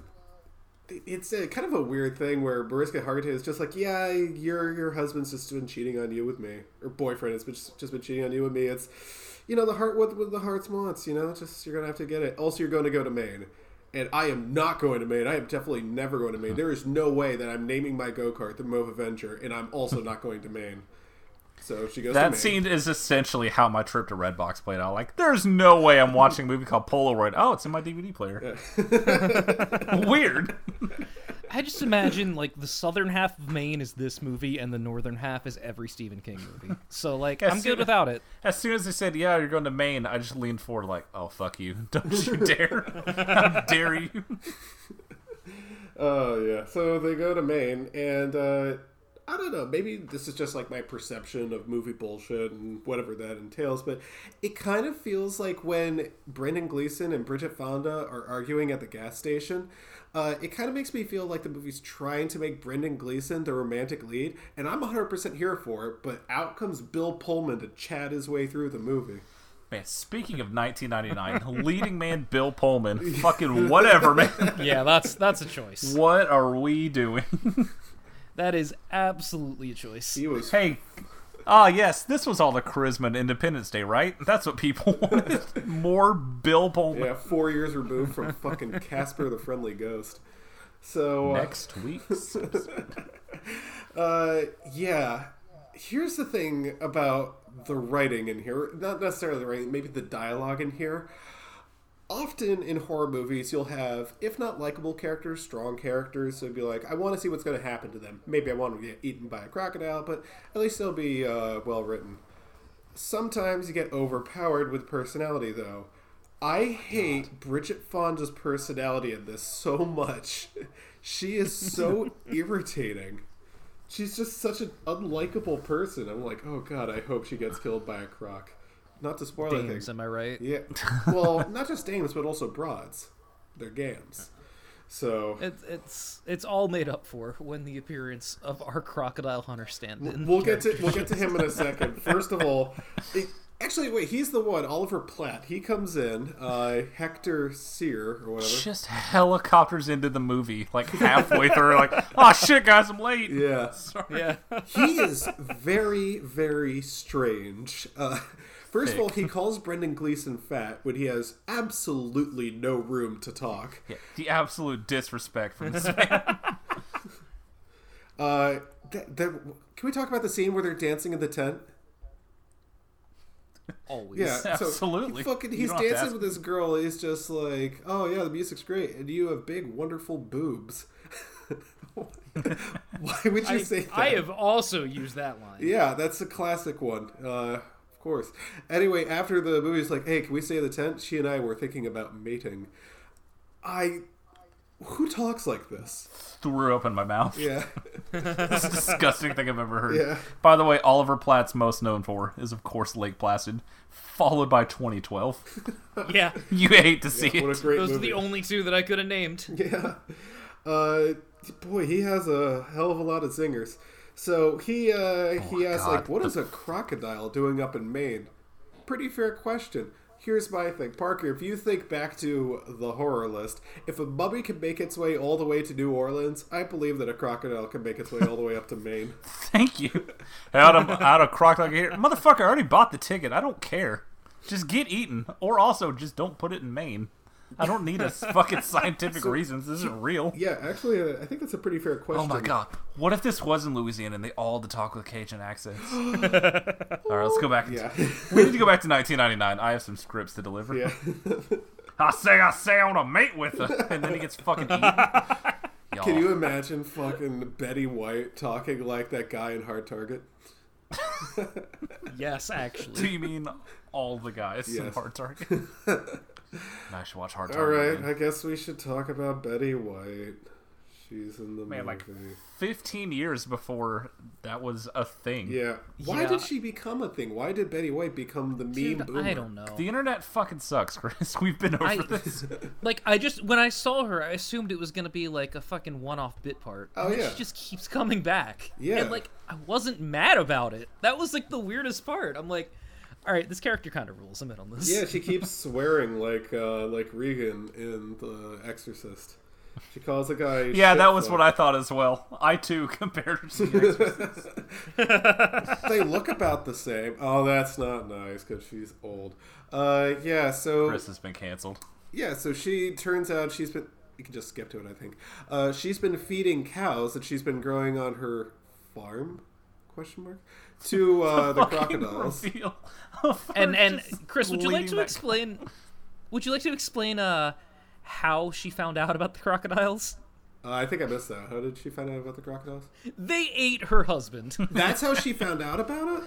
it's a, kind of a weird thing where Mariska Hargitay is just like, yeah, your your husband's just been cheating on you with me. Or boyfriend has been, just been cheating on you with me. It's, you know, the heart what, what the heart wants, you know? Just, you're going to have to get it. Also, you're going to go to Maine. And I am not going to Maine. I am definitely never going to Maine. There is no way that I'm naming my go-kart the Move Avenger, and I'm also not going to Maine. So she goes that to Maine. That scene is essentially how my trip to Redbox played out. Like, there's no way I'm watching a movie called Polaroid. Oh, it's in my D V D player. Yeah. Weird. I just imagine, like, the southern half of Maine is this movie, and the northern half is every Stephen King movie. So, like, as I'm good as, without it. As soon as they said, yeah, you're going to Maine, I just leaned forward like, oh, fuck you. Don't you dare. How dare you? Oh, uh, yeah. So they go to Maine, and uh, I don't know. Maybe this is just, like, my perception of movie bullshit and whatever that entails, but it kind of feels like when Brendan Gleeson and Bridget Fonda are arguing at the gas station, Uh, it kind of makes me feel like the movie's trying to make Brendan Gleeson the romantic lead, and I'm one hundred percent here for it, but out comes Bill Pullman to chat his way through the movie. Man, speaking of nineteen ninety-nine, leading man Bill Pullman, fucking whatever, man. Yeah, that's that's a choice. What are we doing? That is absolutely a choice. He was... Hey, ah uh, yes, this was all the charisma and Independence Day, right? That's what people wanted. More Bill Pullman. Yeah, four years removed from fucking Casper the Friendly Ghost. So uh, next week. uh, yeah, here's the thing about the writing in here. Not necessarily the writing, maybe the dialogue in here. Often in horror movies, you'll have, if not likable characters, strong characters. So it'd be like, I want to see what's going to happen to them. Maybe I want to get eaten by a crocodile, but at least they'll be uh, well written. Sometimes you get overpowered with personality, though. I hate God. Bridget Fonda's personality in this so much. She is so irritating. She's just such an unlikable person. I'm like, oh God, I hope she gets killed by a croc. Not to spoil anything. Dames, am I right? Yeah. Well, not just dames, but also broads. They're gams. So it's it's it's all made up for when the appearance of our crocodile hunter stand-in. We'll get to we'll get to him in a second. First of all, it, actually, wait, he's the one. Oliver Platt. He comes in. Uh, Hector Cyr or whatever. Just helicopters into the movie, like halfway through. Like, oh shit, guys, I'm late. Yeah. Sorry. Yeah. He is very very strange. Uh, First of all, he calls Brendan Gleeson fat when he has absolutely no room to talk. Yeah, the absolute disrespect from this man. uh, th- th- can we talk about the scene where they're dancing in the tent? Always. Yeah, so absolutely. He fucking, he's dancing with this girl. He's just like, oh yeah, the music's great, and you have big, wonderful boobs. Why would you I, say that? I have also used that line. Yeah, that's the classic one. Uh... course. Anyway, after the movie's like, hey, can we stay in the tent? She and I were thinking about mating. I... Who talks like this? Threw up in my mouth. Yeah. That's the disgusting thing I've ever heard. Yeah. By the way, Oliver Platt's most known for is, of course, Lake Placid, followed by twenty twelve. Yeah. You hate to see yeah, it. What a great Those movie. Are the only two that I could have named. Yeah. Uh, boy, he has a hell of a lot of zingers. So he uh, oh he asks, God. like, what is a crocodile doing up in Maine? Pretty fair question. Here's my thing. Parker, if you think back to the horror list, if a mummy can make its way all the way to New Orleans, I believe that a crocodile can make its way all the way up to Maine. Thank you. Out of, out of crocodile here. Motherfucker, I already bought the ticket. I don't care. Just get eaten. Or also, just don't put it in Maine. I don't need a fucking scientific so, reasons. This isn't real. Yeah, actually, uh, I think that's a pretty fair question. Oh my God. What if this was in Louisiana and they all had to talk with Cajun accents? All right, let's go back. Yeah. T- we need to go back to nineteen ninety-nine. I have some scripts to deliver. Yeah. I say, I say, I want to mate with her. And then he gets fucking eaten. Y'all. Can you imagine fucking Betty White talking like that guy in Hard Target? Yes, actually. Do you mean all the guys yes. in Hard Target? I should watch Hard Target. All right, again. I guess we should talk about Betty White. She's in the Man, movie. Like fifteen years before that was a thing. Yeah. Why yeah. did she become a thing? Why did Betty White become the meme Dude, boomer? I don't know. The internet fucking sucks, Chris. We've been over I, this. Like, I just, when I saw her, I assumed it was going to be like a fucking one-off bit part. Oh, yeah. She just keeps coming back. Yeah. And like, I wasn't mad about it. That was like the weirdest part. I'm like, all right, this character kind of rules. I'm in on this. Yeah, she keeps swearing like uh, like Regan in The Exorcist. She calls a guy. Yeah, that was what I thought as well. I too compared her to The Exorcist. They look about the same. Oh, that's not nice because she's old. Uh, yeah, so Chris has been canceled. Yeah, so she turns out she's been. You can just skip to it, I think. Uh, she's been feeding cows that she's been growing on her farm. Question mark to uh, the, the crocodiles. And and Chris, would you like to explain? Cow. Would you like to explain? Uh. How she found out about the crocodiles? Uh, I think I missed that. How did she find out about the crocodiles? They ate her husband. That's how she found out about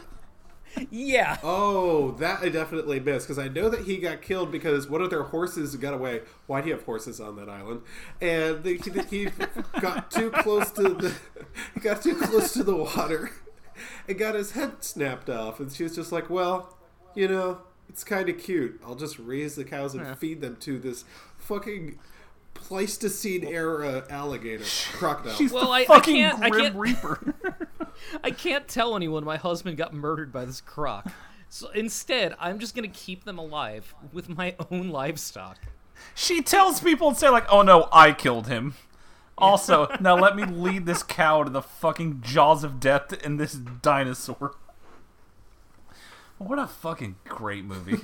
it? Yeah. Oh, that I definitely missed, because I know that he got killed because one of their horses got away. Why do you have horses on that island? And they, they, he got too close to the he got too close to the water and got his head snapped off. And she was just like, well, you know, it's kind of cute. I'll just raise the cows and yeah. feed them to this fucking Pleistocene era alligator crocodile. She's well, the I, fucking I can't, Grim I can't, Reaper. I can't tell anyone my husband got murdered by this croc. So instead, I'm just gonna keep them alive with my own livestock. She tells people and say like, "Oh no, I killed him." Also, now let me lead this cow to the fucking jaws of death and this dinosaur. What a fucking great movie.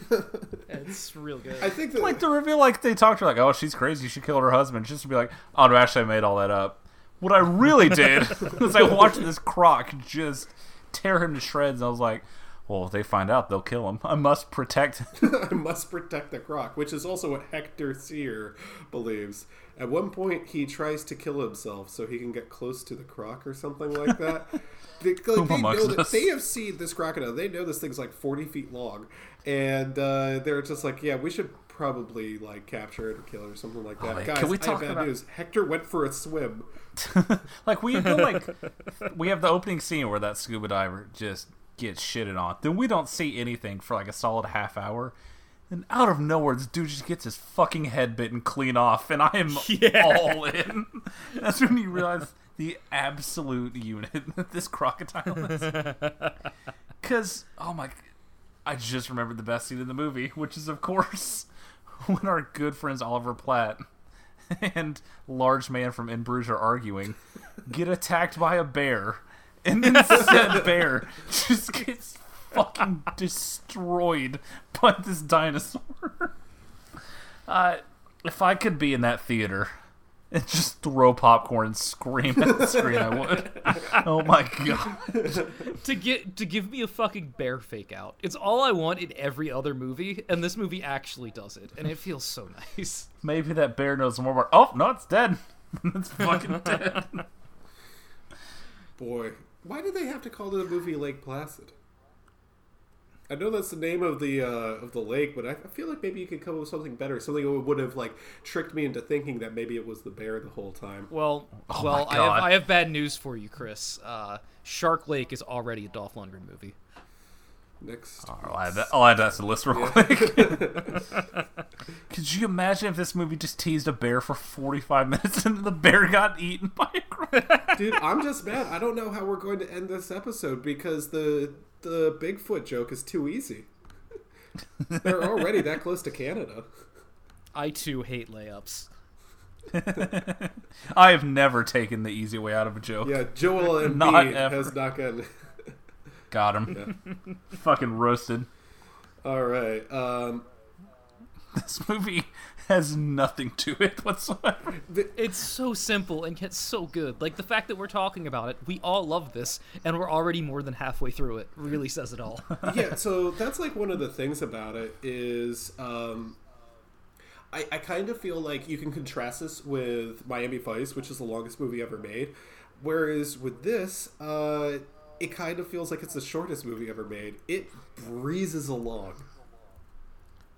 It's real good. I think that, like, the reveal, like, they talked to her like, oh, she's crazy, she killed her husband. Just to be like, oh, no, actually, I made all that up. What I really did was I watched this croc just tear him to shreds, and I was like, well, if they find out, they'll kill him. I must protect I must protect the croc, which is also what Hector Sear believes. At one point, he tries to kill himself so he can get close to the croc or something like that. They, like, they, know that they have seen this crocodile. They know this thing's like forty feet long, and uh, they're just like, "Yeah, we should probably like capture it or kill it or something like that." Oh, guys, can we talk I have bad about... news. Hector went for a swim. Like we go, like we have the opening scene where that scuba diver just gets shitted on. Then we don't see anything for like a solid half hour. And out of nowhere, this dude just gets his fucking head bitten clean off, and I am yeah. all in. That's when you realize the absolute unit that this crocodile is. Because, oh my, I just remembered the best scene in the movie, which is, of course, when our good friends Oliver Platt and large man from In Bruges are arguing, get attacked by a bear, and then said bear just gets fucking destroyed by this dinosaur. Uh, if I could be in that theater and just throw popcorn and scream at the screen, I would. Oh my god! To get to give me a fucking bear fake out. It's all I want in every other movie, and this movie actually does it, and it feels so nice. Maybe that bear knows more about. Oh no, it's dead. It's fucking dead. Boy, why did they have to call the movie Lake Placid? I know that's the name of the uh, of the lake, but I feel like maybe you could come up with something better. Something that would have like tricked me into thinking that maybe it was the bear the whole time. Well, oh well, I have, I have bad news for you, Chris. Uh, Shark Lake is already a Dolph Lundgren movie. Next, oh, I'll, add that, I'll add that to the list real yeah. quick. Could you imagine if this movie just teased a bear for forty-five minutes and the bear got eaten by a crab? Dude, I'm just mad. I don't know how we're going to end this episode because the the Bigfoot joke is too easy. They're already that close to Canada. I too hate layups. I have never taken the easy way out of a joke. Yeah, Joel and me has not gotten. Got him. Yeah. Fucking roasted. All right. Um, this movie has nothing to it whatsoever. It's so simple and yet so good. Like, the fact that we're talking about it, we all love this, and we're already more than halfway through it, really says it all. Yeah, so that's, like, one of the things about it is... Um, I, I kind of feel like you can contrast this with Miami Vice, which is the longest movie ever made, whereas with this... Uh, It kind of feels like it's the shortest movie ever made. It breezes along.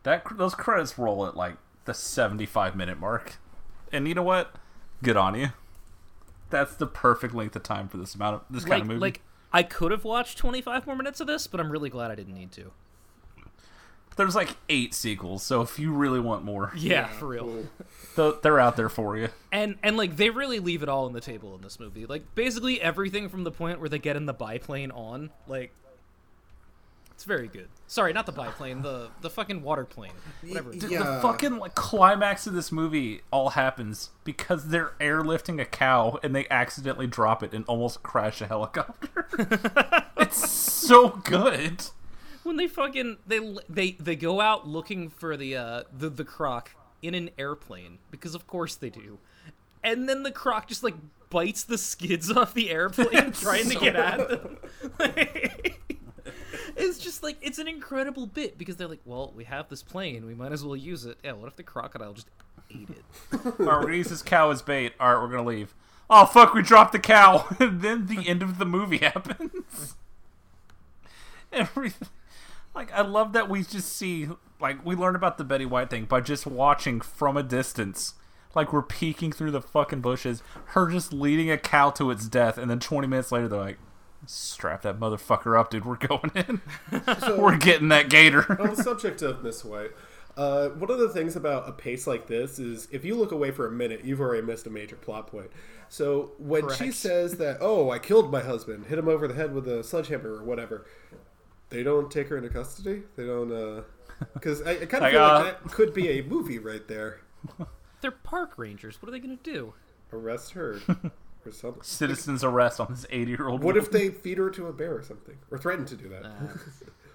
That those credits roll at like the seventy-five minute mark, and you know what? Good on you. that's the perfect length of time for this amount of this kind like, of movie. Like, I could have watched twenty-five more minutes of this, but I'm really glad I didn't need to. There's like eight sequels, so if you really want more, yeah, yeah. for real, they're out there for you. And and like they really leave it all on the table in this movie. Like basically everything from the point where they get in the biplane on, like, it's very good. Sorry, not the biplane, the the fucking water plane, whatever. Dude, yeah. The fucking like climax of this movie all happens because they're airlifting a cow and they accidentally drop it and almost crash a helicopter. It's so good. When they fucking they they they go out looking for the uh the, the croc in an airplane, because of course they do, and then the croc just like bites the skids off the airplane trying so... to get at them. It's just like, it's an incredible bit, because they're like, well, we have this plane, we might as well use it. Yeah, what if the crocodile just ate it? Alright, we're gonna use this cow as bait. Alright, we're gonna leave. Oh fuck, we dropped the cow. And then the end of the movie happens. Everything. Like, I love that we just see, like, we learn about the Betty White thing by just watching from a distance. Like, we're peeking through the fucking bushes, her just leading a cow to its death, and then twenty minutes later they're like, strap that motherfucker up, dude, we're going in. So, we're getting that gator. On the subject of Miss White, uh, one of the things about a pace like this is if you look away for a minute, you've already missed a major plot point. So when Correct. she says that, oh, I killed my husband, hit him over the head with a sledgehammer or whatever, they don't take her into custody? They don't, uh... Because I, I kind of feel uh... like that could be a movie right there. They're park rangers. What are they going to do? Arrest her. Or something. Citizen's arrest on this eighty-year-old What woman. If they feed her to a bear or something? Or threaten to do that? Uh,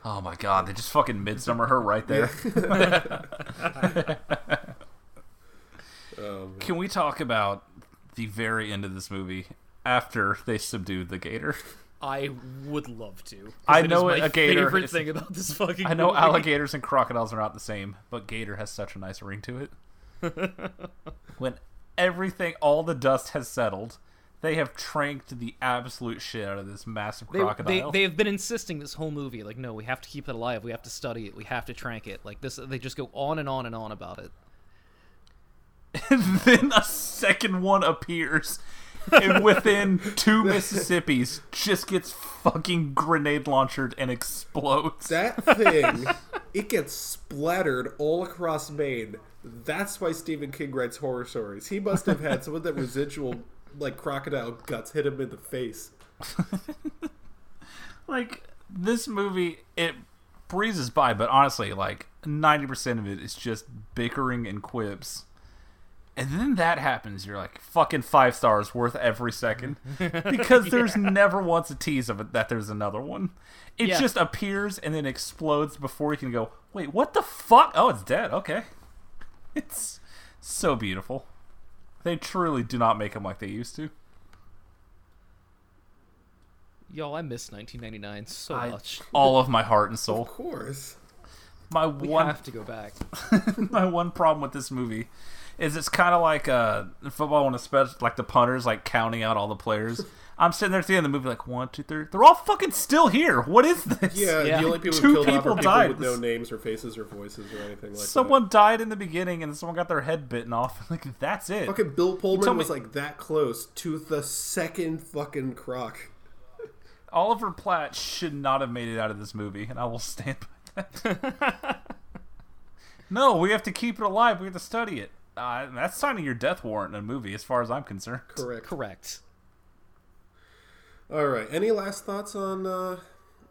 oh my god, they just fucking midsummer her right there. um, Can we talk about the very end of this movie after they subdued the gator? I would love to. I know it is my a gator. Favorite thing about this fucking. I know movie. Alligators and crocodiles are not the same, but gator has such a nice ring to it. When everything, all the dust has settled, they have tranked the absolute shit out of this massive they, crocodile. They, they have been insisting this whole movie, like, no, we have to keep it alive. We have to study it. We have to trank it. Like this, they just go on and on and on about it. And then a second one appears. And within two Mississippis, just gets fucking grenade launchered and explodes. That thing, it gets splattered all across Maine. That's why Stephen King writes horror stories. He must have had some of that residual, like, crocodile guts hit him in the face. Like, this movie, it breezes by, but honestly, like, ninety percent of it is just bickering and quips. And then that happens, you're like, fucking five stars worth every second. Because there's yeah. never once a tease of it that there's another one. It yeah. just appears and then explodes before you can go, wait, what the fuck? Oh, it's dead. Okay. It's so beautiful. They truly do not make them like they used to. Y'all, I miss nineteen ninety-nine so I, much. All of my heart and soul. Of course. My we one... have to go back. My one problem with this movie is it's kind of like uh, football, when especially like the punters like counting out all the players. I'm sitting there at the end of the movie like one, two, three. They're all fucking still here. What is this? Yeah, yeah. The only people who killed off are people with no names or faces or voices or anything like someone that. Someone died in the beginning and someone got their head bitten off. Like, that's it. Fucking Bill Pullman was me, like that close to the second fucking croc. Oliver Platt should not have made it out of this movie, and I will stand by that. No, we have to keep it alive. We have to study it. Uh, that's signing your death warrant in a movie, as far as I'm concerned. Correct. Correct. All right. Any last thoughts on uh,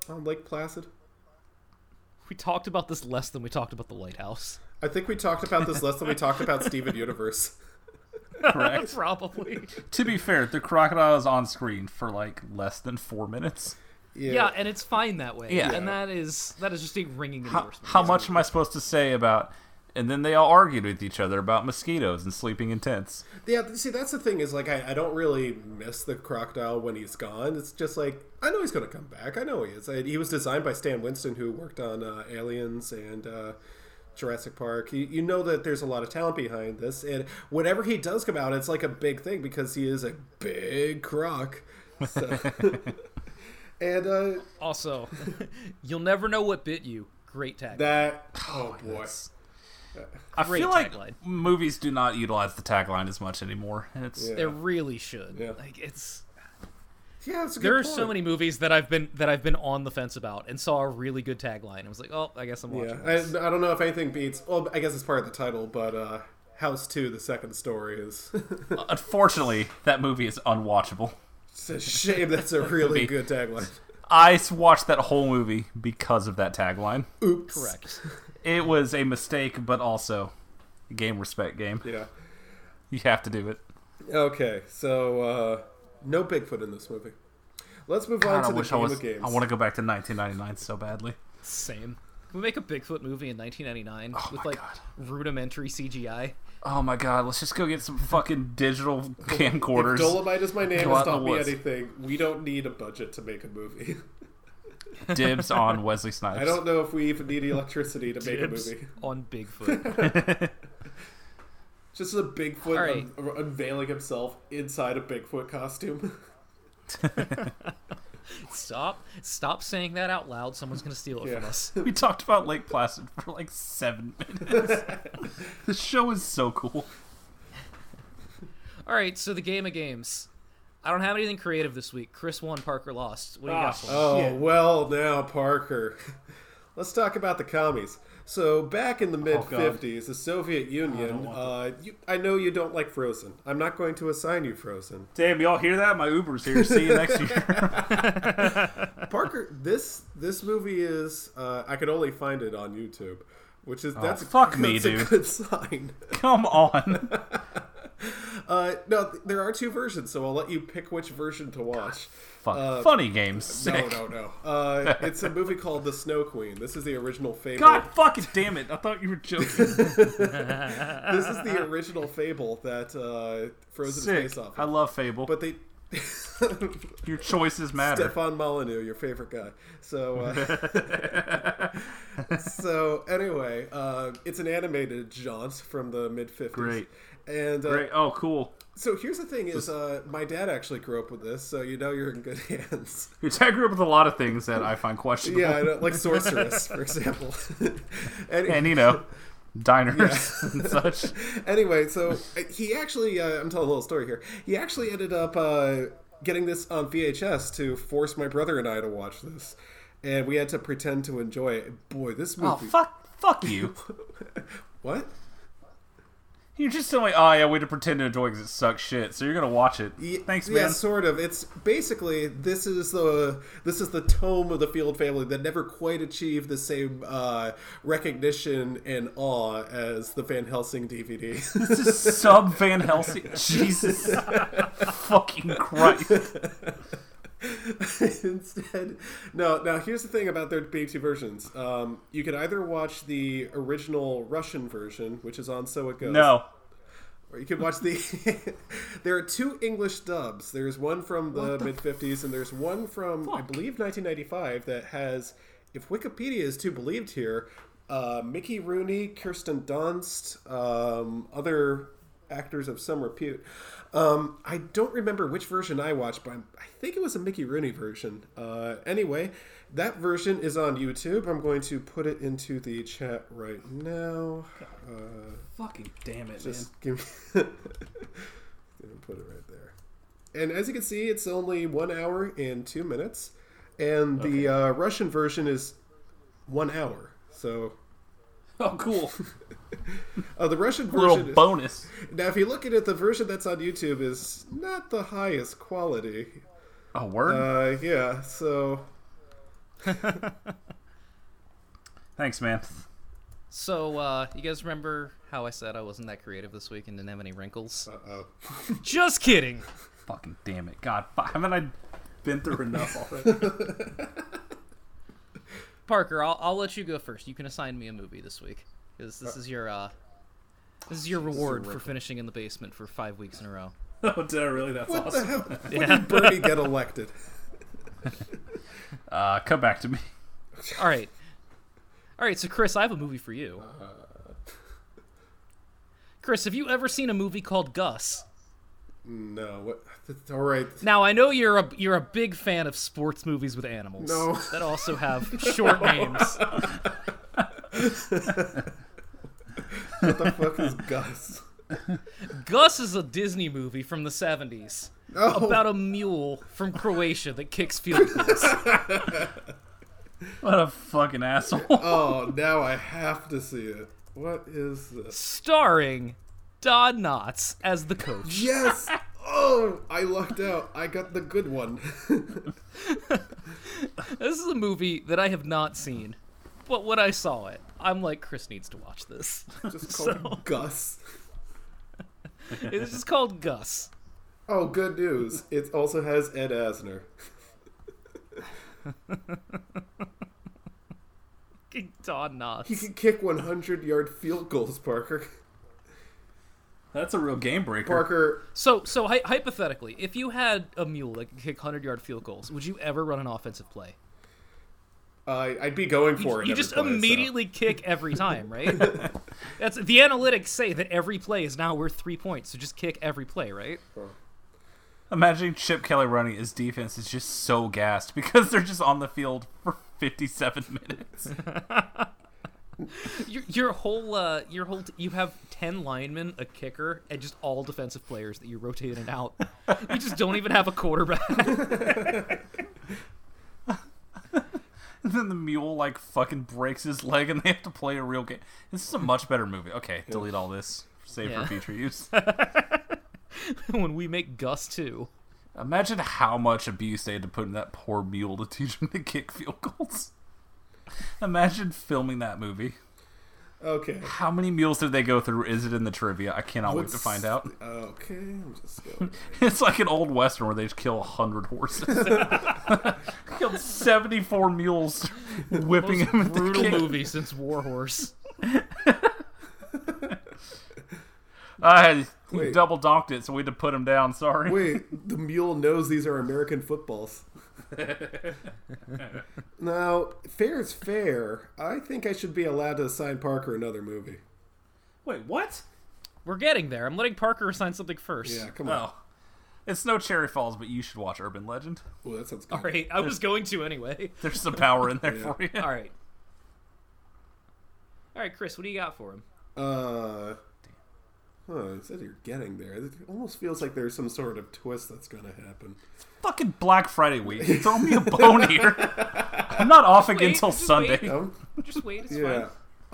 on Lake Placid? We talked about this less than we talked about The Lighthouse. I think we talked about this less than we talked about Steven Universe. Correct. Probably. To be fair, the crocodile is on screen for like less than four minutes. Yeah. yeah, and it's fine that way. Yeah. And that is that is just a ringing endorsement. How, how much am I supposed to say about... And then they all argued with each other about mosquitoes and sleeping in tents. Yeah, see, that's the thing is, like, I, I don't really miss the crocodile when he's gone. It's just like, I know he's going to come back. I know he is. I, he was designed by Stan Winston, who worked on uh, Aliens and uh, Jurassic Park. You, you know that there's a lot of talent behind this. And whenever he does come out, it's like a big thing because he is a big croc. So. and uh, Also, you'll never know what bit you. Great tag. That, oh, boy. I feel like tagline. Movies do not utilize the tagline as much anymore. It's yeah. They really should. Yeah. Like it's yeah, that's a good there point. Are so many movies that I've been that I've been on the fence about and saw a really good tagline and was like, oh, I guess I'm watching. Yeah, this. I, I don't know if anything beats. Well, I guess it's part of the title, but uh, House Two: The Second Story is. Unfortunately, that movie is unwatchable. It's a shame. That's a really good tagline. I watched that whole movie because of that tagline. Oops. Correct. It was a mistake, but also a game respect game. Yeah. You have to do it. Okay, so uh, no Bigfoot in this movie. Let's move God, on to I the wish game I was, of games. I want to go back to nineteen ninety-nine so badly. Same. Can we make a Bigfoot movie in nineteen ninety-nine oh with, like, God. rudimentary C G I? Oh my God, let's just go get some fucking digital camcorders. If Dolemite Is My Name is not me anything, we don't need a budget to make a movie. Dibs on Wesley Snipes. I don't know if we even need electricity to make Dibs a movie. On Bigfoot. Just a Bigfoot right. un- unveiling himself inside a Bigfoot costume. Stop Stop saying that out loud. Someone's going to steal it yeah. from us. We talked about Lake Placid for like seven minutes. The show is so cool. Alright, so the game of games. I don't have anything creative this week. Chris won, Parker lost. What do you ah, got for us? Oh, yeah. Well now, Parker. Let's talk about the commies. So, back in the mid-fifties, oh, the Soviet Union, oh, I, uh, you, I know you don't like Frozen. I'm not going to assign you Frozen. Damn, y'all hear that? My Uber's here. See you next year. Parker, this this movie is, uh, I could only find it on YouTube, which is, oh, that's, fuck a, me, that's dude. a good sign. Come on. Uh, no, there are two versions, so I'll let you pick which version to watch. Fun. Uh, Funny games. Sick. No, no, no. Uh, it's a movie called The Snow Queen. This is the original fable. God fucking damn it. I thought you were joking. This is the original fable that uh, Frozen Sick. Face off of. I love Fable. But they... Your choices matter. Stefan Molyneux, your favorite guy. So, uh, so anyway, uh, it's an animated jaunt from the mid-fifties. Great. And, uh, Great. Oh, cool. So here's the thing is uh, my dad actually grew up with this, so you know you're in good hands. Your dad grew up with a lot of things that I find questionable. Yeah, I know, like Sorceress, for example. and, and, you know... diners yeah. and such. Anyway, so he actually uh, I'm telling a little story here. He actually ended up uh, getting this on V H S to force my brother and I to watch this, and we had to pretend to enjoy it. Boy, this movie. Oh, fuck fuck you. What? You're just telling me, oh yeah, we had to pretend to enjoy because it sucks shit, so you're gonna watch it. Yeah, thanks, man. Yeah, sort of. It's basically this is the this is the tome of the Field family that never quite achieved the same uh, recognition and awe as the Van Helsing D V D. This is sub Van Helsing. Jesus fucking Christ. Instead, no. Now here's the thing about there being two versions. Um, you could either watch the original Russian version, which is on So It Goes. No. Or you could watch the. There are two English dubs. There's one from the, the mid fifties, and there's one from fuck? I believe nineteen ninety-five that has, if Wikipedia is to be believed here, uh, Mickey Rooney, Kirsten Dunst, um, other actors of some repute. Um, I don't remember which version I watched, but I'm, I think it was a Mickey Rooney version. Uh, anyway, that version is on YouTube. I'm going to put it into the chat right now. Uh, Fucking damn it, just man. Give me... I'm going to put it right there. And as you can see, it's only one hour and two minutes. And okay. the uh, Russian version is one hour. So... Oh, cool. uh, the Russian version... Little is, bonus. Now, if you look at it, the version that's on YouTube is not the highest quality. Oh, word? Uh, yeah, so... Thanks, man. So, uh, you guys remember how I said I wasn't that creative this week and didn't have any wrinkles? Uh-oh. Just kidding! Fucking damn it. God, haven't I been through enough already? Parker, I'll, I'll let you go first. You can assign me a movie this week because this is your uh, this is your reward for finishing in the basement for five weeks in a row. Oh, did I really? That's what awesome. What the hell? When yeah. did Bernie get elected? uh, come back to me. All right, all right. So, Chris, I have a movie for you. Uh... Chris, have you ever seen a movie called Gus? No. What? All right. Now I know you're a you're a big fan of sports movies with animals. No. That also have short no. names. What the fuck is Gus? Gus is a Disney movie from the seventies oh. about a mule from Croatia that kicks field goals. What a fucking asshole. Oh, now I have to see it. What is this? Starring Don Knotts as the coach. Yes! Oh, I lucked out. I got the good one. This is a movie that I have not seen. But when I saw it, I'm like, Chris needs to watch this. Just called so... Gus. It's just called Gus. Oh, good news. It also has Ed Asner. Don Knotts. He can kick one hundred yard field goals, Parker. That's a real game breaker. Parker. So, so hi- hypothetically, if you had a mule that could kick one hundred yard field goals, would you ever run an offensive play? Uh, I'd be going for you, it. You just play, immediately so. kick every time, right? That's the analytics say that every play is now worth three points, so just kick every play, right? Sure. Imagining Chip Kelly running his defense is just so gassed because they're just on the field for fifty-seven minutes. your, your whole, uh, your whole, t- you have ten linemen, a kicker, and just all defensive players that you rotate in and out. You just don't even have a quarterback. And then the mule, like, fucking breaks his leg and they have to play a real game. This is a much better movie. Okay, delete all this. Save yeah. for future use. When we make Gus two. Imagine how much abuse they had to put in that poor mule to teach him to kick field goals. Imagine filming that movie. Okay. How many mules did they go through? Is it in the trivia? I cannot What's... wait to find out. Okay, I'm just going. It's like an old western where they just kill one hundred horses. Killed seventy-four mules, whipping the most them. Brutal the movie since War Horse. I uh, double donked it, so we had to put him down. Sorry. Wait, the mule knows these are American footballs. Now, fair is fair. I think I should be allowed to assign Parker another movie. Wait, what? We're getting there. I'm letting Parker assign something first. Yeah, come on. Oh. It's no Cherry Falls, but you should watch Urban Legend. Well, that sounds good. All right, I was going to anyway. There's some power in there yeah. for you. All right. All right, Chris, what do you got for him? Uh, huh, it said you're getting there. It almost feels like there's some sort of twist that's going to happen. It's fucking Black Friday week. Throw me a bone here. I'm not off just again wait, until Sunday. Um, just wait, it's yeah. fine.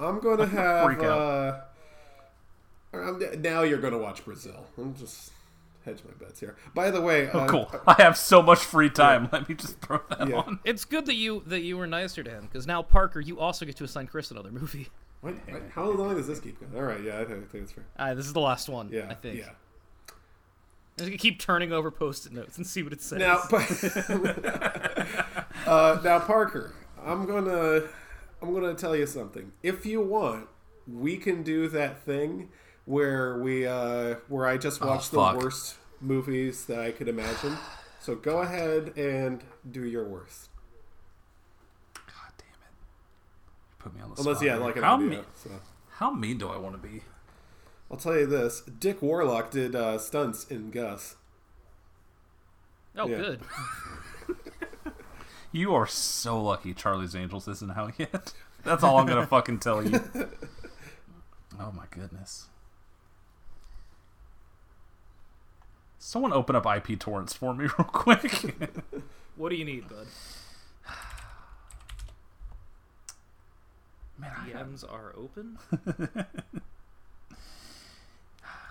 I'm going to have... Freak uh, out. Now you're going to watch Brazil. I'm just... hedge my bets here. By the way, oh, uh, cool. I have so much free time. Yeah. Let me just throw that yeah. on. It's good that you that you were nicer to him, because now Parker, you also get to assign Chris another movie. What? How long does this keep going? All right, yeah, I think it's fair. All right, this is the last one. Yeah, I think. Yeah. I'm just gonna keep turning over Post-it notes and see what it says. Now, uh, now Parker, I'm gonna I'm gonna tell you something. If you want, we can do that thing. Where we, uh, where I just watched oh, the worst movies that I could imagine. So go ahead and do your worst. God damn it! Put me on the Unless, spot. Unless yeah, like an how idea, mean? So. How mean do I want to be? I'll tell you this: Dick Warlock did uh, stunts in Gus. Oh, yeah. Good. You are so lucky. Charlie's Angels isn't out yet. That's all I'm gonna fucking tell you. Oh my goodness. Someone open up I P torrents for me real quick. What do you need, bud? Man, D Ms I... are open?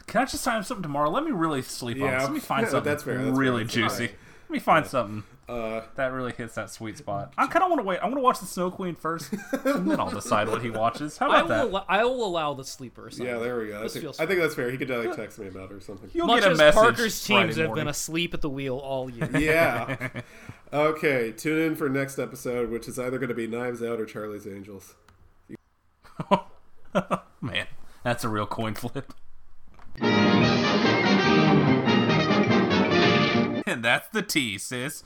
Can I just sign up something tomorrow? Let me really sleep yeah. on this. Let me find no, something that's fair. That's really fair. Juicy. Right. Let me find yeah. something uh, that really hits that sweet spot. I kind of want to wait. I want to watch The Snow Queen first, and then I'll decide what he watches. How about I will that? Al- I will allow The Sleeper. Or yeah, there we go. I think, I think that's fair. He could like, text me about it or something. You'll Much get a as message Parker's teams Friday have morning. Been asleep at the wheel all year. Yeah. Okay, tune in for next episode, which is either going to be Knives Out or Charlie's Angels. Man, that's a real coin flip. And that's the tea, sis.